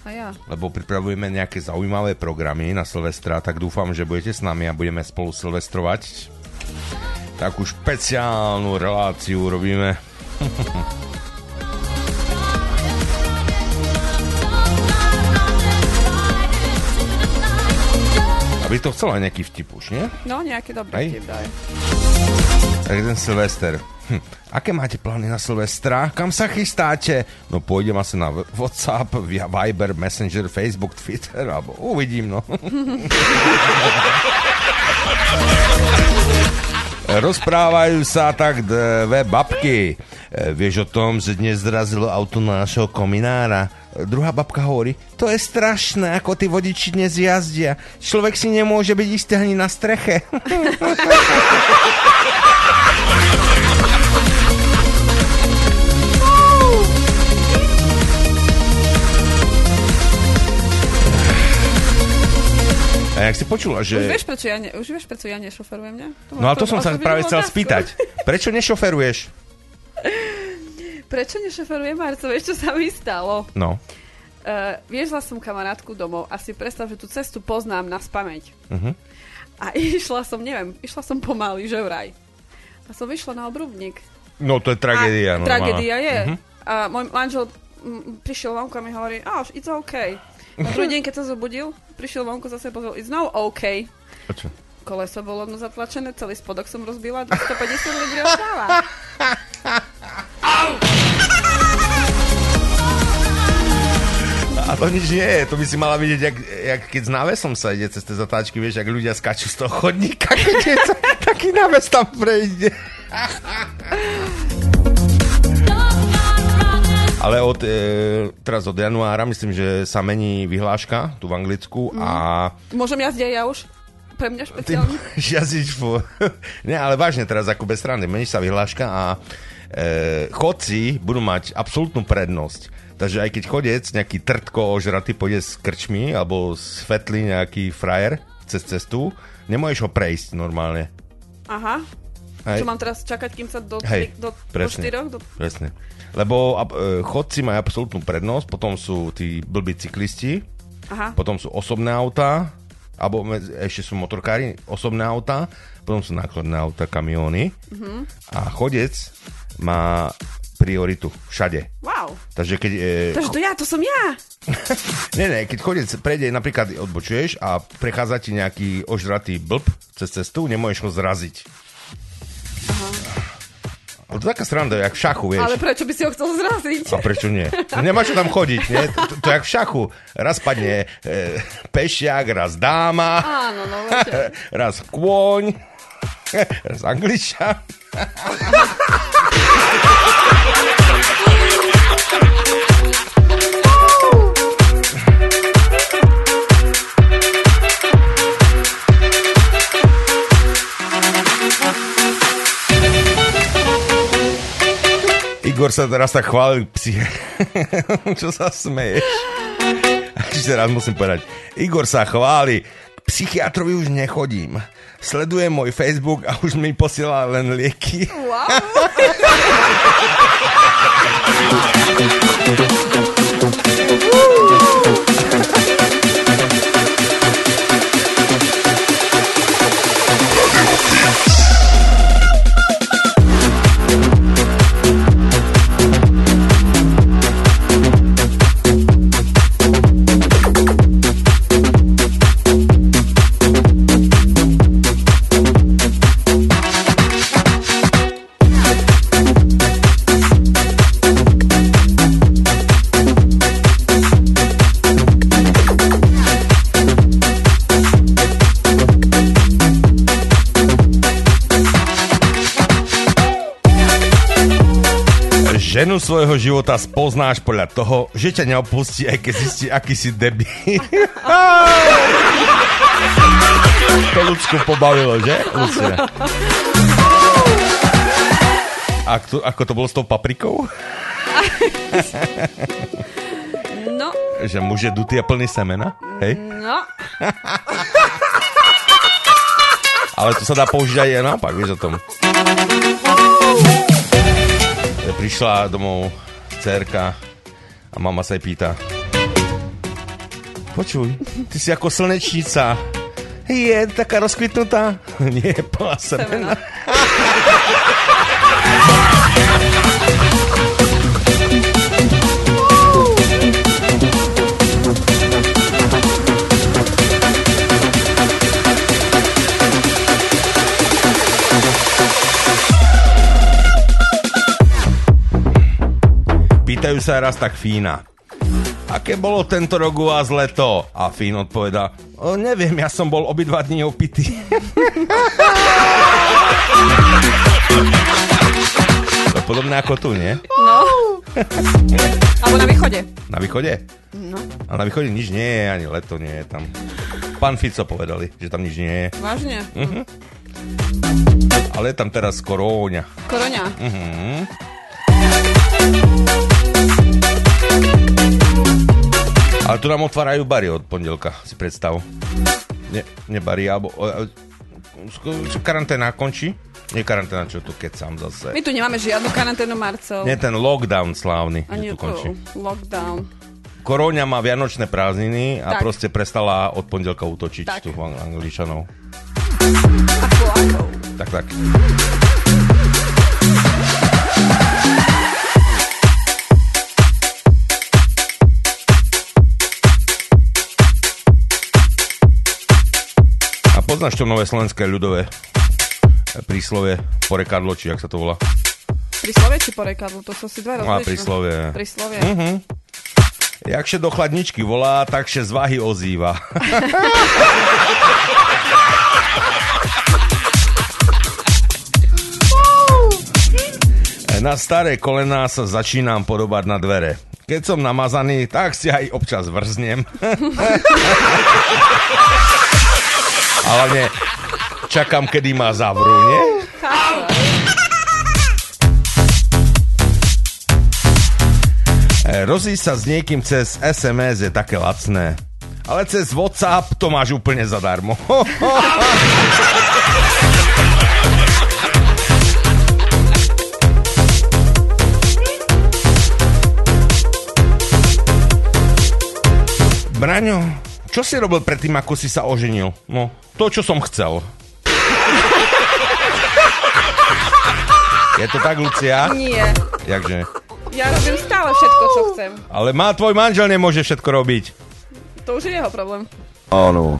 A ja. Lebo pripravujeme nejaké zaujímavé programy na Silvestra, tak dúfam, že budete s nami a budeme spolu silvestrovať. Takú špeciálnu reláciu urobíme. By to chcel aj nejaký vtip už, nie? No, nejaký dobrý aj vtip daj. Tak ten Silvester. Hm. Aké máte plány na Silvestra? Kam sa chystáte? No, pôjdem asi na WhatsApp, via Viber, Messenger, Facebook, Twitter, alebo uvidím, no. Rozprávajú sa tak dve babky. Vieš o tom, že dnes zrazilo auto na našeho kominára? Druhá babka hovorí, to je strašné, ako tí vodiči dnes jazdia. Človek si nemôže byť istý ani na streche. A jak si počula, že... Už vieš, prečo ja, ne... Už vieš, prečo ja nešoferujem, ne? No ale to som sa práve chcel spýtať. Prečo nešoferuješ? Prečo nešoferujem, Marco? Vieš, čo sa mi stalo? No. Uh, viezla som kamarátku domov a si predstav, že tú cestu poznám na spameť. Uh-huh. A išla som, neviem, išla som pomaly, že vraj. A som vyšla na obrubník. No to je tragédia. A, tragédia je. Uh-huh. A môj manžel m- prišiel vonku a mi hovorí, oh, it's okay. Na druhý deň, keď sa zobudil, prišiel vonku, zase pozrel, it's now okay. A čo? Koleso bolo no zatlačené, celý spodok som rozbila, dvestopäťdesiat litrov stála. A to nič nie je, to by si mala vidieť, jak, jak keď s návesom sa ide cez tie zatáčky, vieš, jak ľudia skáču z toho chodníka, keď je to, taký náves tam prejde. Ale od, e, teraz od januára, myslím, že sa mení vyhláška tu v Anglicku a... Môžem jazdiť aj ja už? Pre mňa špeciálne? Ty môžeš jazdiť fú. Nie, ale vážne teraz, ako bez strany, mení sa vyhláška a e, chodci budú mať absolútnu prednosť. Takže aj keď chodec, nejaký trtko ožratý, pôjde s krčmi alebo s fetli nejaký frajer cez cestu, nemôžeš ho prejsť normálne. Aha. Hej. Čo mám teraz čakať, kým sa do, Hej, do, do štyroch? Do... Presne. Lebo e, chodci majú absolútnu prednosť, potom sú tí blbí cyklisti, aha, potom sú osobné autá, alebo ešte sú motorkári, osobné autá, potom sú nákladné autá, kamióny, uh-huh, a chodec má prioritu všade. Wow. Takže keď... E, Takže to ja, to som ja! Ne, ne, keď chodec prejde, napríklad odbočuješ a prechádza ti nejaký ožratý blb cez cestu, nemôžeš ho zraziť. Aha. Ale to taká sranda, jak v šachu, vieš. Ale prečo by si ho chcel zraziť? A prečo nie? Nemáš čo tam chodiť, nie? To, to, to jak v šachu. Raz padne e, pešiak, raz dáma, áno, no, raz kôň, raz angličan. Igor sa teraz tak chválil psyche. Čo sa smeješ? Ešte raz musím povedať. Igor sa chváli. K psychiatrovi už nechodím. Sledujem môj Facebook a už mi posiela len lieky. Wow. Ženu svojho života spoznáš podľa toho, že ťa neopustí, aj keď zistí, aký si debil. To ľudsku pobavilo, že, Lucia? A to, ako to bolo s tou paprikou? No. Že muž je dutý a plný semena? Hej? No. Ale to sa dá použiť aj naopak, vieš o tom. Prišla domov dcérka a mama sa jej pýta: počuj, ty si ako slnečnica. Je taká rozkvitnutá. Nie, plná semena. Pýtajú sa raz tak Fína: aké bolo tento rok u vás leto? A Fín odpovedá: o, neviem, ja som bol obidva dní opitý. To je podobné ako tu, nie? No. Alebo na východe. Na východe? No. A na východe nič nie je, ani leto nie je tam. Pán Fico povedali, že tam nič nie je. Vážne? Uh-huh. Ale je tam teraz koróňa. Koróňa? Uh-huh. Ale tu nám otvárajú bary od pondelka, si predstav. Nie, nie bary, alebo... Karanténa končí? Nie karanténa, čo tu kecám zase. My tu nemáme žiadnu karanténu, Marcel. Nie, ten lockdown slávny, že tu končí. Lockdown. Koróňa má vianočné prázdniny a tak proste prestala od pondelka útočiť tak tu Angličanov. A Polákov. Tak, tak. Poznáš to nové slovenské ľudové príslovie, porekadlo, či jak sa to volá? Príslovie či porekadlo? To sú si dva rozličné. No, príslovie. Príslovie. Uh-huh. Jakže do chladničky volá, takže z váhy ozýva. Na staré kolená sa začínam podobať na dvere. Keď som namazaný, tak si aj občas vrznem. Ale nie, čakám, kedy ma zavrú, nie? Rozísť sa s niekým cez es em es je také lacné, ale cez WhatsApp to máš úplne zadarmo. Braňo, čo si robil predtým, ako si sa oženil? No, to, čo som chcel. Je to tak, Lucia? Nie. Jakže? Ja robím stále všetko, čo chcem. Ale má tvoj manžel nemôže všetko robiť. To už je jeho problém. Áno.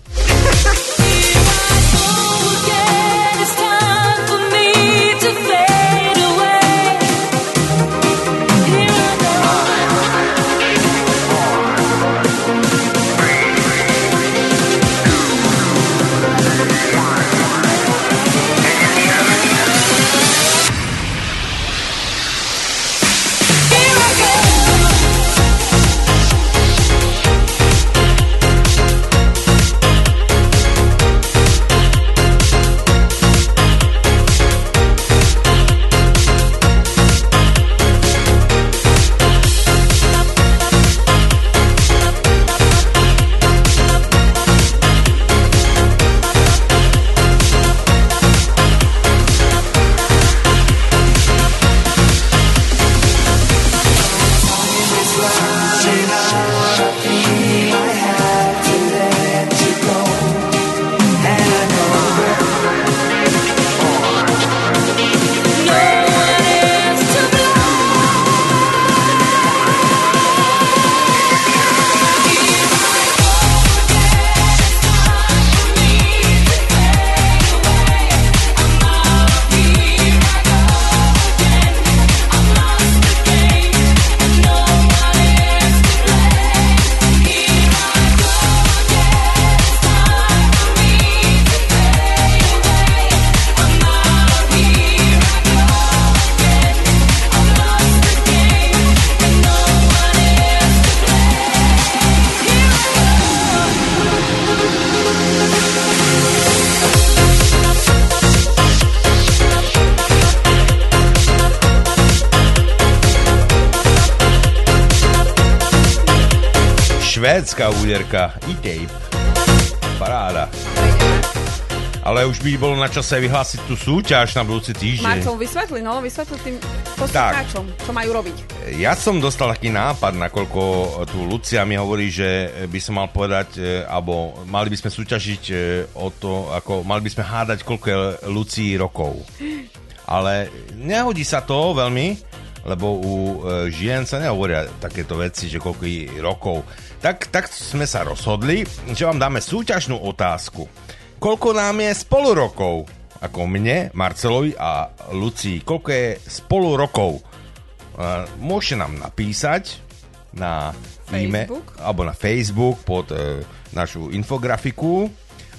švédská úderka. E-tape. Paráda. Ale už by bolo na čase vyhlásiť tú súťaž na budúci týždeň. Marcel, vysvetli, no, vysvetli tým poslucháčom, čo majú robiť. Ja som dostal taký nápad, nakoľko tu Lucia mi hovorí, že by som mal povedať, alebo mali by sme súťažiť o to, ako mali by sme hádať, koľko je Lucii rokov. Ale nehodí sa to veľmi, lebo u žien sa nehovoria takéto veci, že koľko je rokov. Tak, tak sme sa rozhodli, že vám dáme súťažnú otázku. Koľko nám je spolu rokov? Ako mne, Marcelovi a Lucii. Koľko je spolu rokov? Môžete nám napísať na e-mail, alebo na Facebook pod e, našu infografiku,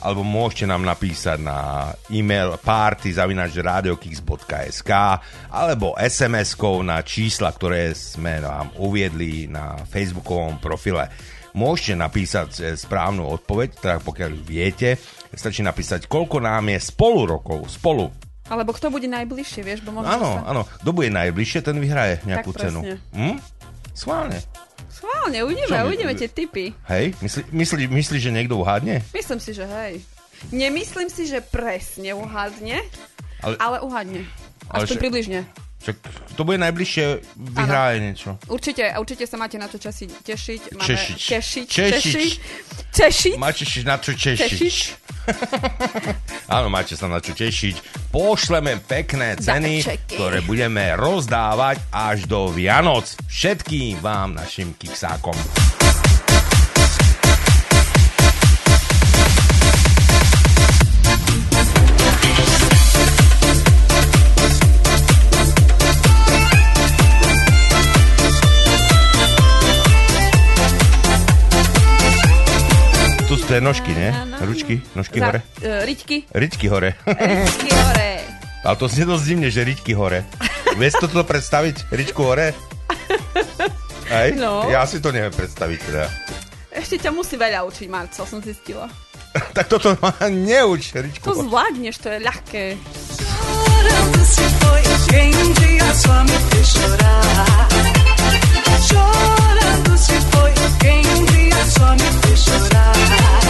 alebo môžete nám napísať na e-mail party zavináč radiokiks bodka es ká alebo es em eskou na čísla, ktoré sme nám uviedli na facebookovom profile. Môžete napísať správnu odpoveď, teda pokiaľ viete, stačí napísať, koľko nám je spolu rokov, spolu. Alebo kto bude najbližšie, vieš, bo možno. Áno, sa... áno, kto bude najbližšie, ten vyhraje nejakú tak cenu. Hm? Schválne. Schválne, uvidíme, Čo uvidíme my... tie tipy. Hej, myslíš, myslí, myslí, že niekto uhádne? Myslím si, že hej. Nemyslím si, že presne uhádne, ale, ale uhádne. Aspoň že... približne. Však to bude najbližšie, vyhráje niečo. Určite, určite sa máte na čo časy tešiť. Máme češiť. Tešiť. Češiť. Tešiť. Máte na čo tešiť. Áno, máte sa na čo tešiť. Pošleme pekné ceny, ktoré budeme rozdávať až do Vianoc. Všetkým vám, našim kiksákom. To je nožky, ne? Ručky, nožky Za, hore. Uh, riťky. Riťky hore. Riťky hore. Ale to si dosť divne, že riťky hore. Vieš toto predstaviť? Riťku hore? Aj? No. Ja si to neviem predstaviť teda. Ešte ťa musí veľa učiť, Marco, som zistila. Tak toto ma neuč, riťku. To zvládneš, to je ľahké. Chorando se foi quem um dia só me fez chorar.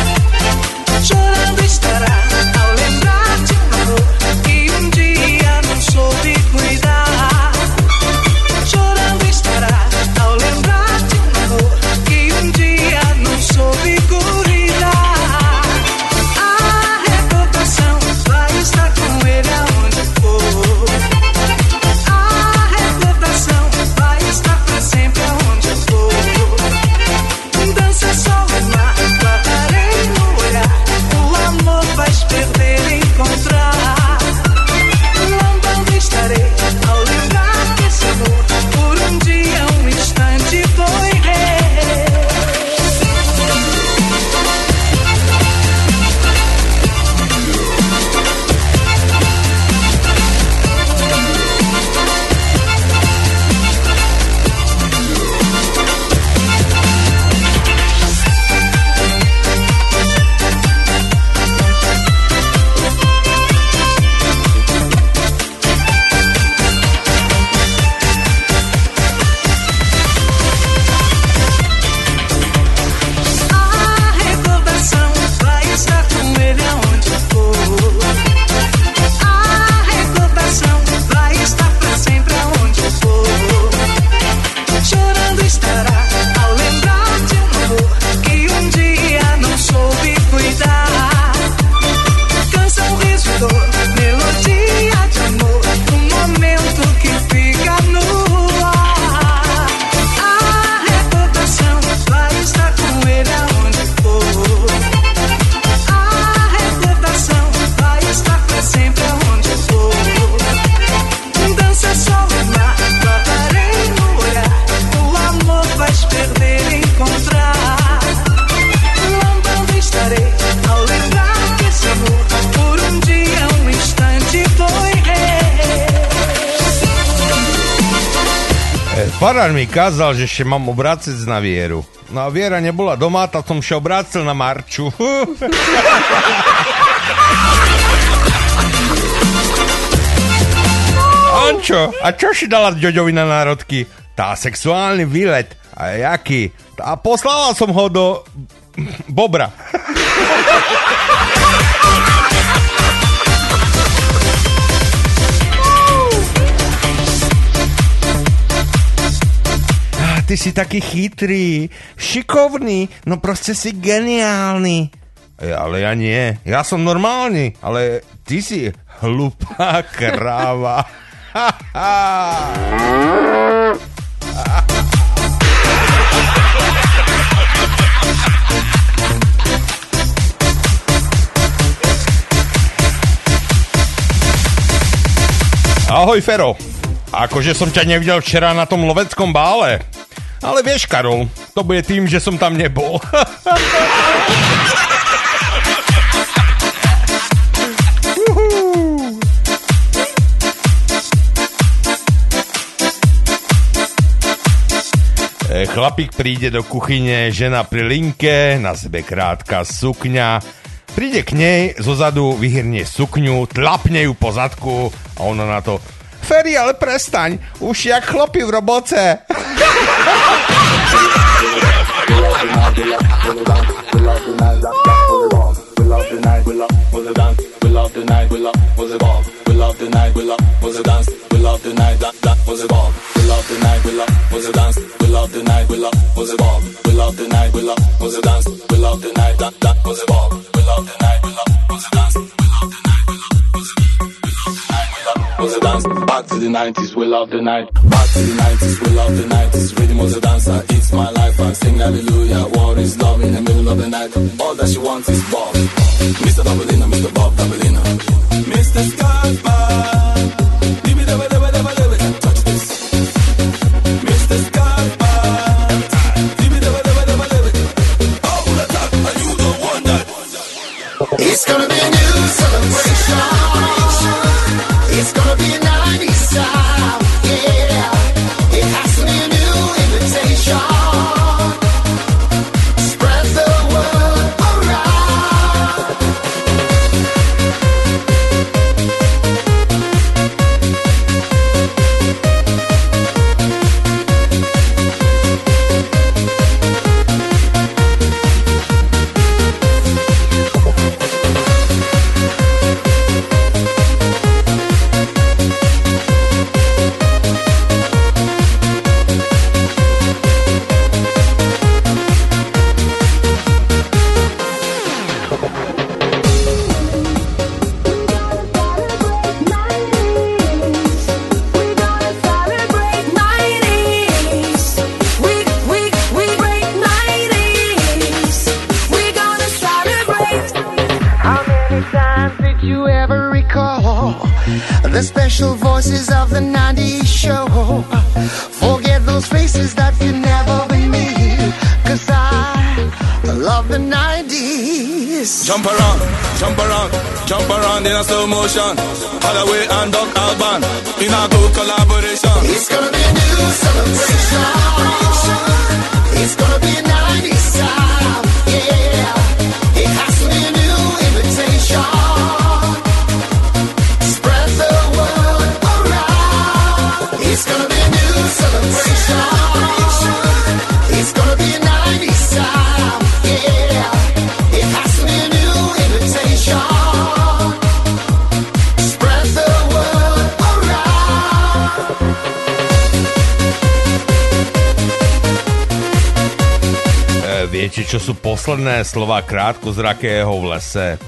Chorando estará ao lembrar de amor que um dia não soube cuidar. Chorando estará ao lembrar de amor que um dia não soube cuidar. A reputação vai estar com ele aonde for. Farár mi kázal, že ešte mám obrácec na Vieru. No a Viera nebola doma, tak som ešte obrácel na Marču. Ančo, a čo si dala Ďoďovi na národky? Tá sexuálny výlet. A jaký? A poslala som ho do Bobra. Ty si taký chytrý, šikovný, no proste si geniálny. Ale ja nie, ja som normálny, ale ty si hlupá kráva. Ahoj, Fero. Akože som ťa nevidel včera na tom loveckom bále. Ale vieš, Karol, to bude tým, že som tam nebol. Chlapík príde do kuchyne, žena pri linke, na sebe krátka sukňa. Príde k nej, zozadu vyhrnie sukňu, tlapne ju po zadku a ona na to: Feri, ale prestaň, už jak chlapí v roboce. Back to the nineties, we love the night. Back to the nineties, we love the nineties. Rhythm was a dancer, it's my life. I sing hallelujah, war is love in the middle of the night. All that she wants is Bob, Mister Dabalina, Mister Bob Dabalina, Mister Scarpa. Give me double, double, double, double. Touch this, Mister Scarpa. Every time, give me double, double, double, double. All the time, and you don't want that. It's gonna be a new celebration. It's gonna be a nineties style, yeah. It has to be a new invitation. Spread the word around. Slow motion, Holloway and Doc Alban, in a good collaboration. It's gonna be a new celebration. It's gonna be a nineties style, yeah. It has to be a new invitation. Spread the word around. It's gonna be a new celebration. It's gonna be a nineties style, yeah. It has to be a new invitation. Viete, čo sú posledné slova krátkozrakého v lese?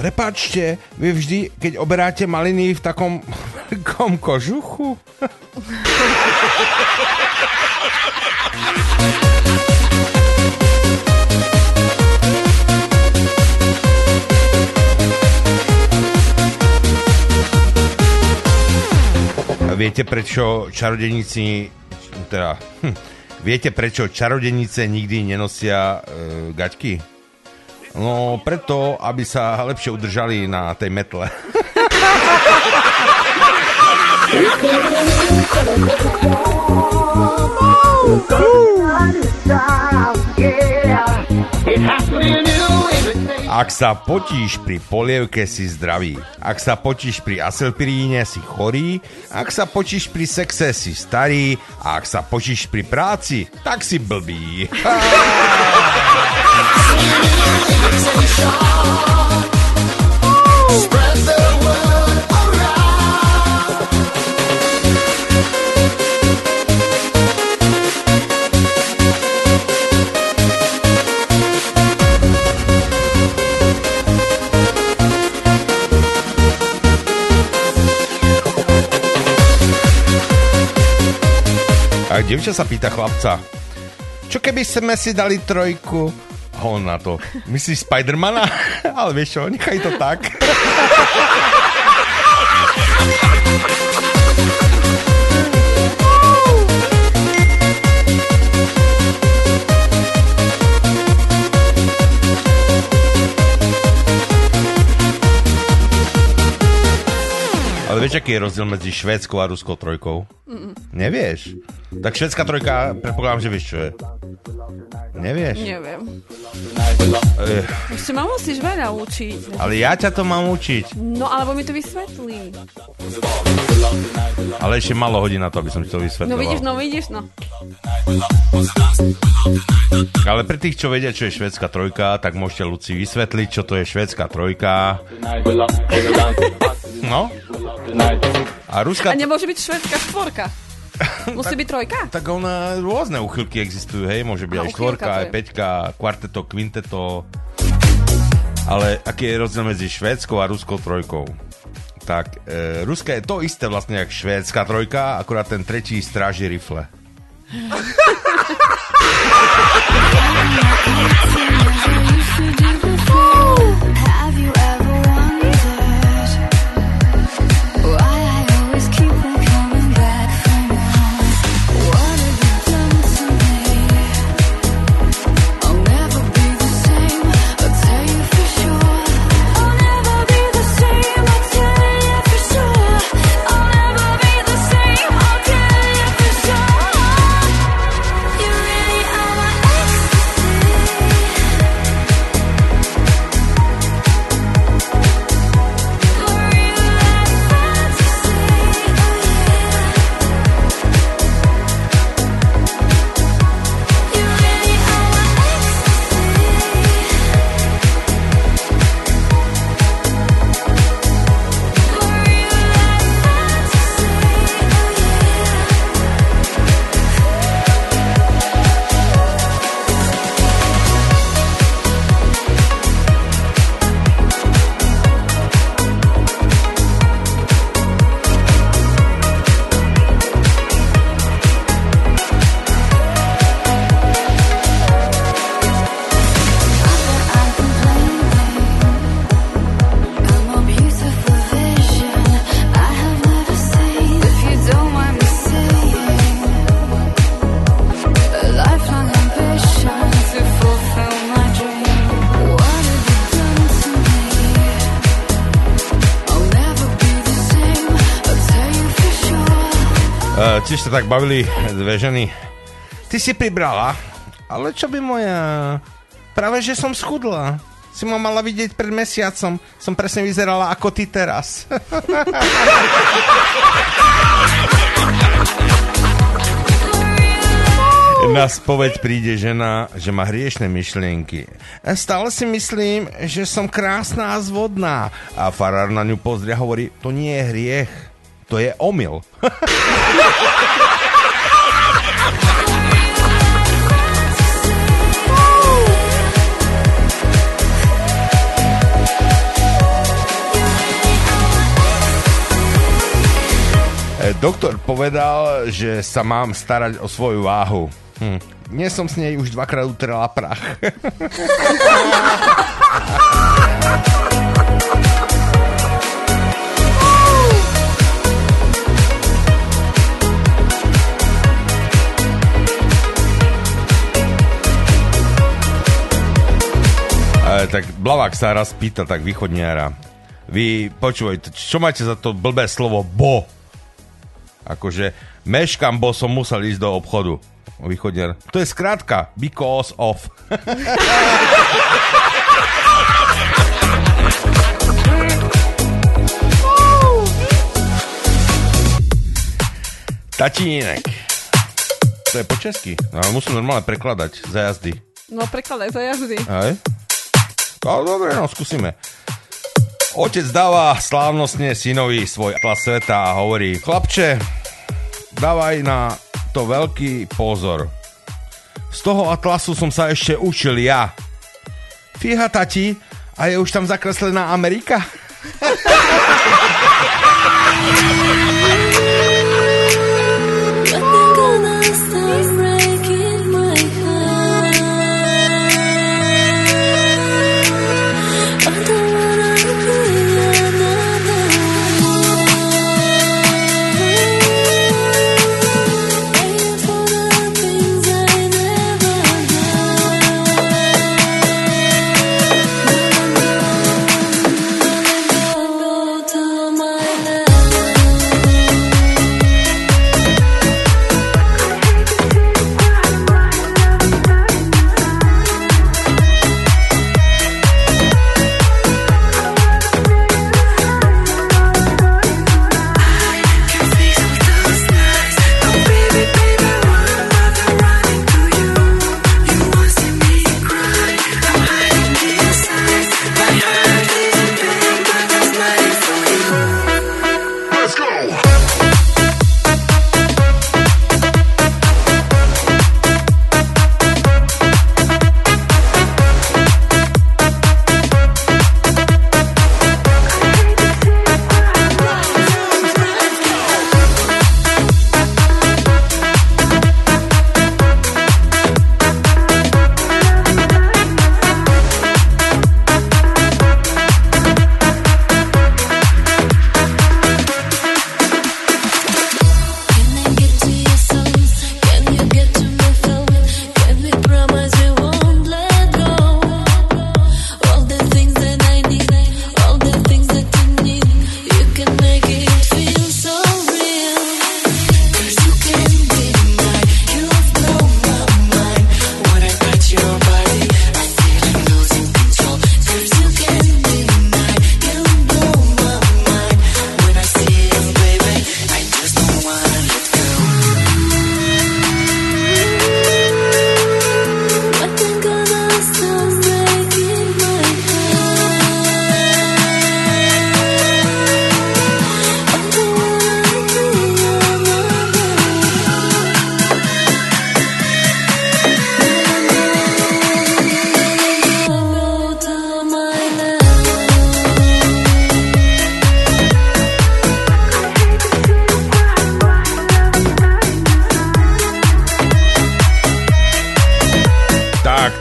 Prepáčte, vy vždy, keď oberáte maliny v takom veľkom kožuchu? Viete, prečo čarodejníci... Teda... Hm. Viete, prečo čarodenice nikdy nenosia e, gaťky? No, preto, aby sa lepšie udržali na tej metle. Ak sa potíš pri polievke, si zdravý. Ak sa potíš pri aselpiríne, si chorý. Ak sa potíš pri sexe, si starý. A ak sa potíš pri práci, tak si blbý. A dievča sa pýta chlapca, čo keby sme si dali trojku? A on na to, myslíš Spidermana? Ale vieš čo, nechaj to tak. Ale vieš, aký je rozdiel medzi švédskou a ruskou trojkou? Mm-mm. Nevieš? Tak švédska trojka, predpokladám, že vieš, čo je. Nevieš? Neviem. E... Ešte ma musíš veľa učiť. Ale ja ťa to mám učiť. No, alebo mi to vysvetlí. Ale ešte malo hodín na to, aby som ti to vysvetloval. No vidíš, no vidíš, no. Ale pre tých, čo vedia, čo je švédska trojka, tak môžete Luci vysvetliť, čo to je švédska trojka. No? A ruská... A nemôže byť švédska štvorka? Musí byť trojka? Tak ona, rôzne uchylky existujú, hej, môže byť a aj štvorka, aj peťka, kvarteto, kvinteto. Ale aký je rozdiel medzi švédskou a ruskou trojkou? Tak, e, ruská je to isté vlastne, jak švédska trojka, akurát ten tretí stráži rifle. Tiež sa tak bavili dve ženy. Ty si pribrala, ale čo by moja... Práve, že som schudla. Si ma mala vidieť pred mesiacom. Som presne vyzerala ako ty teraz. Na spoveď príde žena, že má hriešne myšlienky. Stále si myslím, že som krásna a zvodná. A farár na ňu pozrie a hovorí, to nie je hriech. To je omyl. Doktor povedal, že sa mám starať o svoju váhu. Hm. Dnes som s nej už dvakrát utrela prach. Tak Blavák sa raz pýta, tak východniara. Vy počúvajte, čo máte za to blbé slovo bo? Akože meškam, bo som musel ísť do obchodu. východiar. To je skrátka because of. Tatínek. To je po česky. No, musím normálne prekladať za jazdy. No, prekladaj za jazdy. Hej. No, dobre, no, skúsime. Otec dáva slávnostne synovi svoj atlas sveta a hovorí: chlapče, dávaj na to veľký pozor. Z toho atlasu som sa ešte učil ja. Fíha, tati, a je už tam zakreslená Amerika?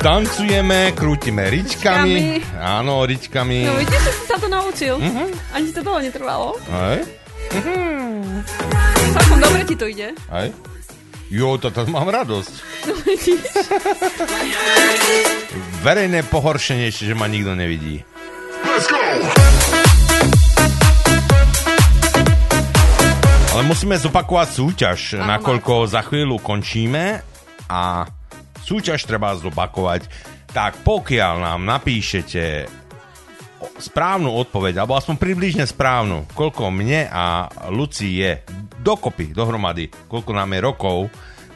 Tancujeme, krútime ričkami. ričkami. Áno, ričkami. No vidíš, že si sa to naučil. Uh-huh. Ani to dlho netrvalo. Aj? Uh-huh. Celkom dobre ti to ide. Aj? Jo, to, to mám radosť. No vidíš. Verejné pohoršenie, že ma nikto nevidí. Let's go! Ale musíme zopakovať súťaž, áno, nakoľko za chvíľu končíme a... Súťaž treba zopakovať. Tak pokiaľ nám napíšete správnu odpoveď, alebo aspoň približne správnu, koľko mne a Lucii je dokopy, dohromady, koľko nám je rokov,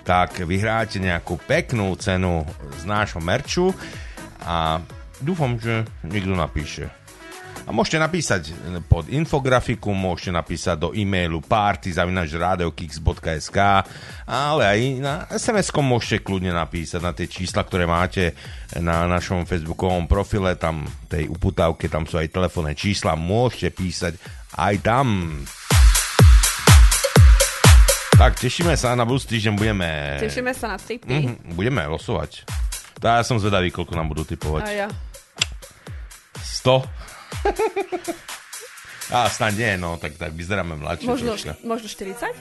tak vyhráte nejakú peknú cenu z nášho merču a dúfam, že niekto napíše. A môžete napísať pod infografiku, môžete napísať do e-mailu party zavináč rádio kiks bodka es ká, ale aj na es em es-kom môžete kľudne napísať na tie čísla, ktoré máte na našom facebookovom profile, tam tej uputávke, tam sú aj telefónne čísla, môžete písať aj tam. Tak, tešíme sa, na budúci týždeň budeme... Tešíme sa na tipy. Mm, budeme losovať. Tá, ja som zvedavý, koľko nám budú tipovať. A ja. sto Á, snad nie, no, tak, tak vyzeráme mladšie. Možno, možno štyridsať?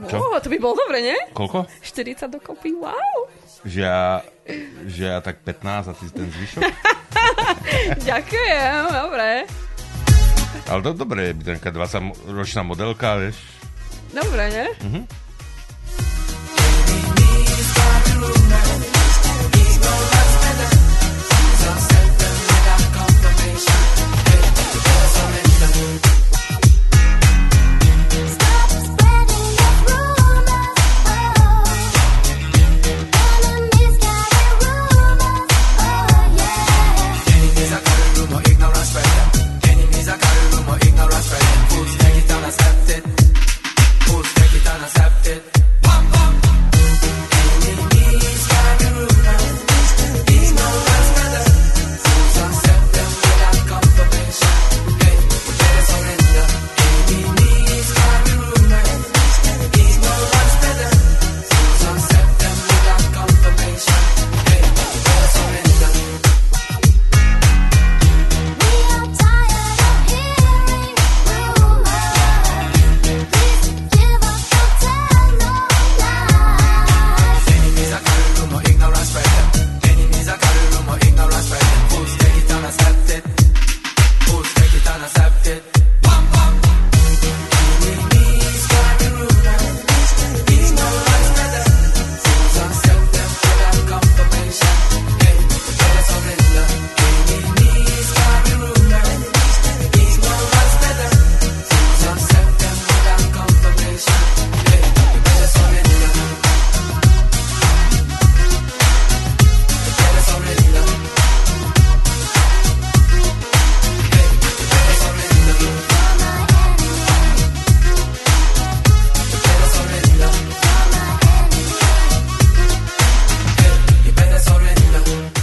No, wow, to by bolo dobre, nie? Koľko? štyridsať dokopy, wow. Že ja, že ja tak pätnásť a ty ten zvyšok? Ďakujem, dobre. Ale to dobre je byť taká dvadsaťročná modelka, vieš. Dobre, nie? Mhm.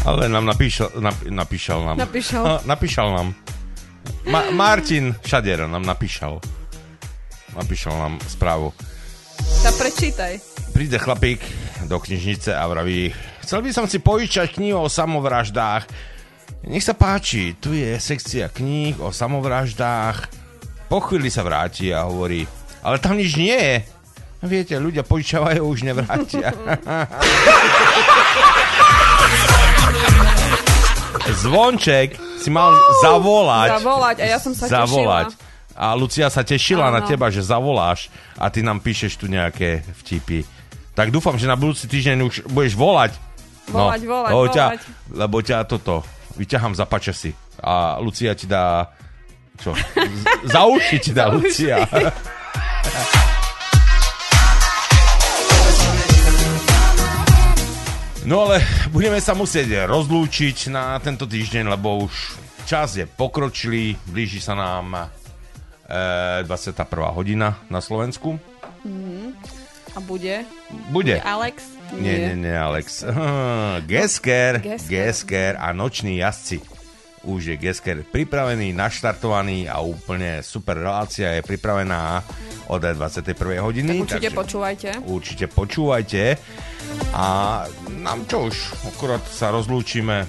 Ale nám napíšal, nap, napíšal nám. Napíšal. No, napíšal nám. Ma, Martin Šadier nám napíšal. Napíšal nám správu. Tá prečítaj. Príde chlapík do knižnice a vraví: chcel by som si požičať knihu o samovraždách. Nech sa páči, tu je sekcia kníh o samovraždách. Po chvíli sa vráti a hovorí: ale tam nič nie je. Viete, ľudia požičavajú, už nevrátia. Zvonček si mal uh, zavolať. Zavolať a ja som sa zavolať. tešila. A Lucia sa tešila Áno. na teba, že zavoláš a ty nám píšeš tu nejaké vtipy. Tak dúfam, že na budúci týždeň už budeš volať. Volať, no, volať, lebo ťa, volať. Lebo ťa toto vyťahám za pačesy. A Lucia ti dá... Čo? Za uši ti dá Lucia. No ale budeme sa musieť rozlúčiť na tento týždeň, lebo už čas je pokročilý. Blíži sa nám e, dvadsiata prvá hodina na Slovensku. Mm. A bude? Bude. Bude Alex? Nie, nie, nie, nie Alex. Uh, Gésker, Gésker a noční jazdci. Už je Gésker pripravený, naštartovaný a úplne super relácia je pripravená od dvadsiatej prvej hodiny. Tak určite takže, počúvajte. Určite počúvajte. A nám čo už, akurát sa rozlúčime.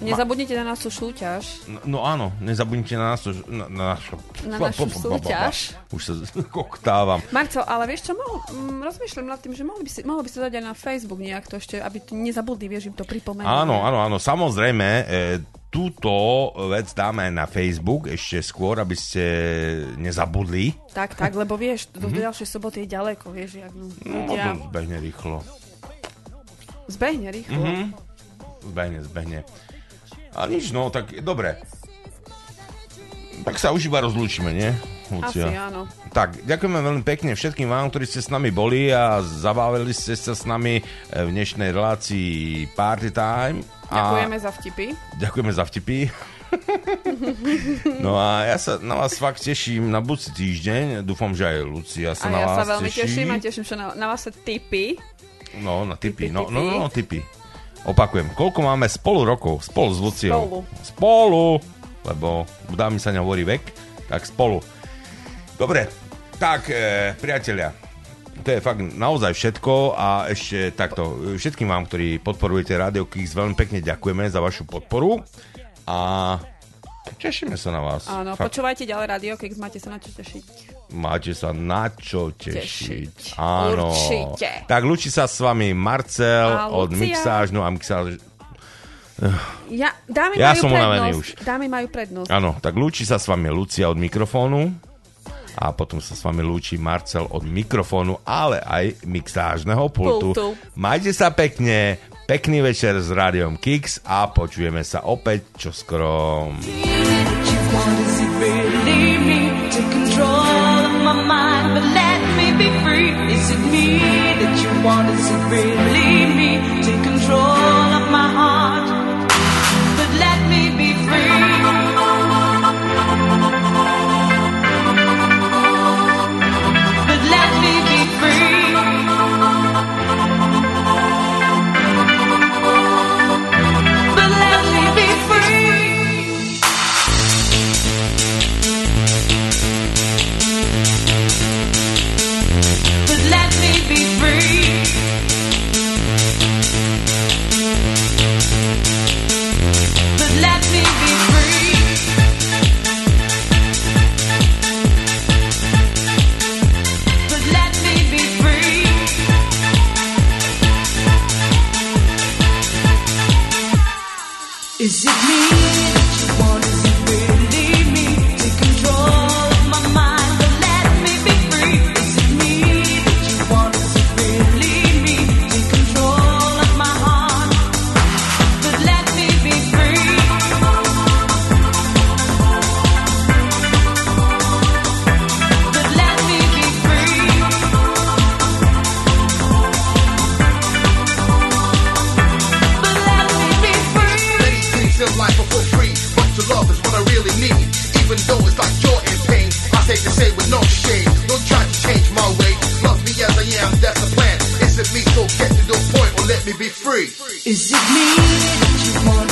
Nezabudnite na našu súťaž. No, no áno, nezabudnite na našu na, na, našu, na našu súťaž. Už sa koktávam. Marco, ale vieš čo, mohol, m, rozmýšľam nad tým, že mohli by si, mohlo by sa dať aj na Facebook nejak to ešte, aby nezabudli, vieš, im to pripomenúť. Áno, áno, áno, samozrejme, e, túto vec dáme na Facebook ešte skôr, aby ste nezabudli. Tak, tak, lebo vieš, do mm-hmm. ďalšej soboty je ďaleko, vieš, jak no, ľudia... No, zbehne rýchlo. Zbehne rýchlo? Mm-hmm. Zbehne, zbehne. A nič, no, tak dobre. Tak sa už iba rozlúčime, nie? Lucia. Asi áno. Tak, ďakujeme veľmi pekne všetkým vám, ktorí ste s nami boli a zabávili ste sa s nami v dnešnej relácii Party Time. Ďakujeme a... za vtipy. Ďakujeme za vtipy. No a ja sa na vás fakt teším na budúci týždeň. Dúfam, že aj Lucia sa a na ja vás teší. A ja sa veľmi teší. teším a teším, že na, na vás sa tipy. No, na tipy. tipy no, tipy. no, no, no, tipy. Opakujem, koľko máme spolu rokov? Spolu s Luciou. Spolu. Spolu. Lebo dá mi sa nehovorí vek. Tak spolu. Dobre, tak e, priatelia, to je fakt naozaj všetko a ešte takto, všetkým vám, ktorí podporujete Rádio Kiks, veľmi pekne ďakujeme za vašu podporu a tešíme sa na vás. Áno, fakt. Počúvajte ďalej Rádio Kiks, máte sa na čo tešiť. Máte sa na čo tešiť. tešiť. Áno. Určite. Tak ľúči sa s vami Marcel a od Mixážnu a Mixáž... Ja, dámy ja majú som prednosť. Už. Dámy majú prednosť. Áno, tak ľúči sa s vami Lucia od mikrofónu. A potom sa s vami lúči Marcel od mikrofónu, ale aj mixážneho pultu. pultu. Majte sa pekne, pekný večer s Rádiom Kiks a počujeme sa opäť čoskoro. Is it me that you want? Is it really? Leave me to control of my mind, but let me be free. Is it me that you want? Is it really? Leave me to control of my heart, but let me be free. But let me be free. But let me be free. They seem to life for free, but your love is what I really need. Even though it's like joy and pain, I take the shade with no shade. Don't try to change my way. Love me as I am, that's the plan. Is it me? So get to the point, or let me be free. Is it me that you want?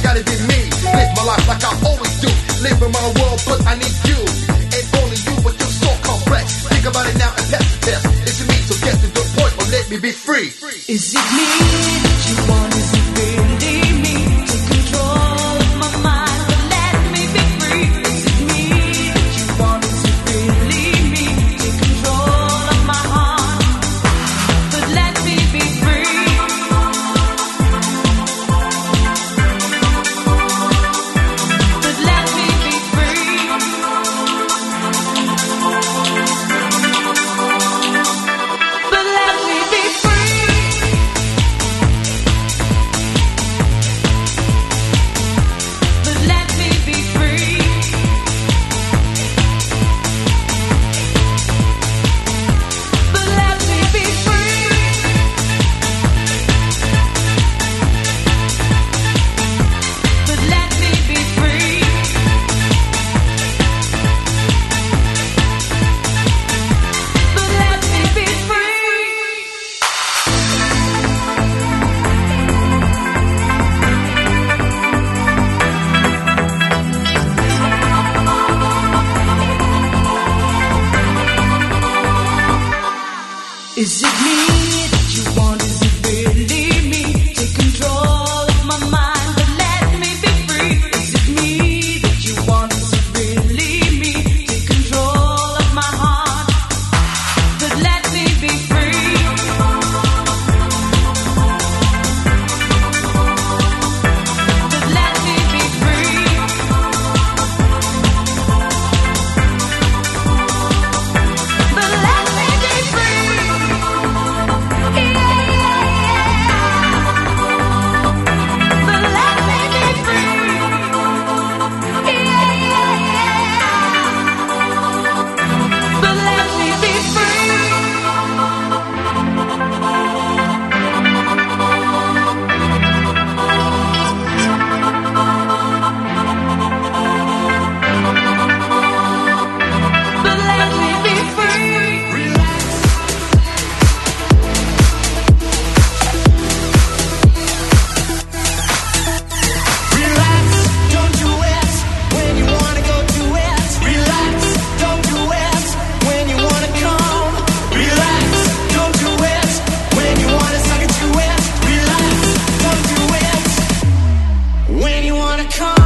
you gotta be me. Live my life like I always do. Live in my world, but I need you. Ain't only you, but you're so complex. Think about it now and pass the test. It's me, so get to the point or let me be free. Is it me that you want? Is it really me? Take control of my mind, but let me be free. Is it me that you want? Is it really me? Take control of my heart, but let me be free. But let me be free. But let me be free. But let me be free. But let me be free. But let me be free. But let me be free. Is it me that you want? Is it really me? Take control of my mind, but let me be free. Is it me that you want? Is it really me? Take control of my heart, but let me be free. But let me be free. But let me be free. When you wanna come.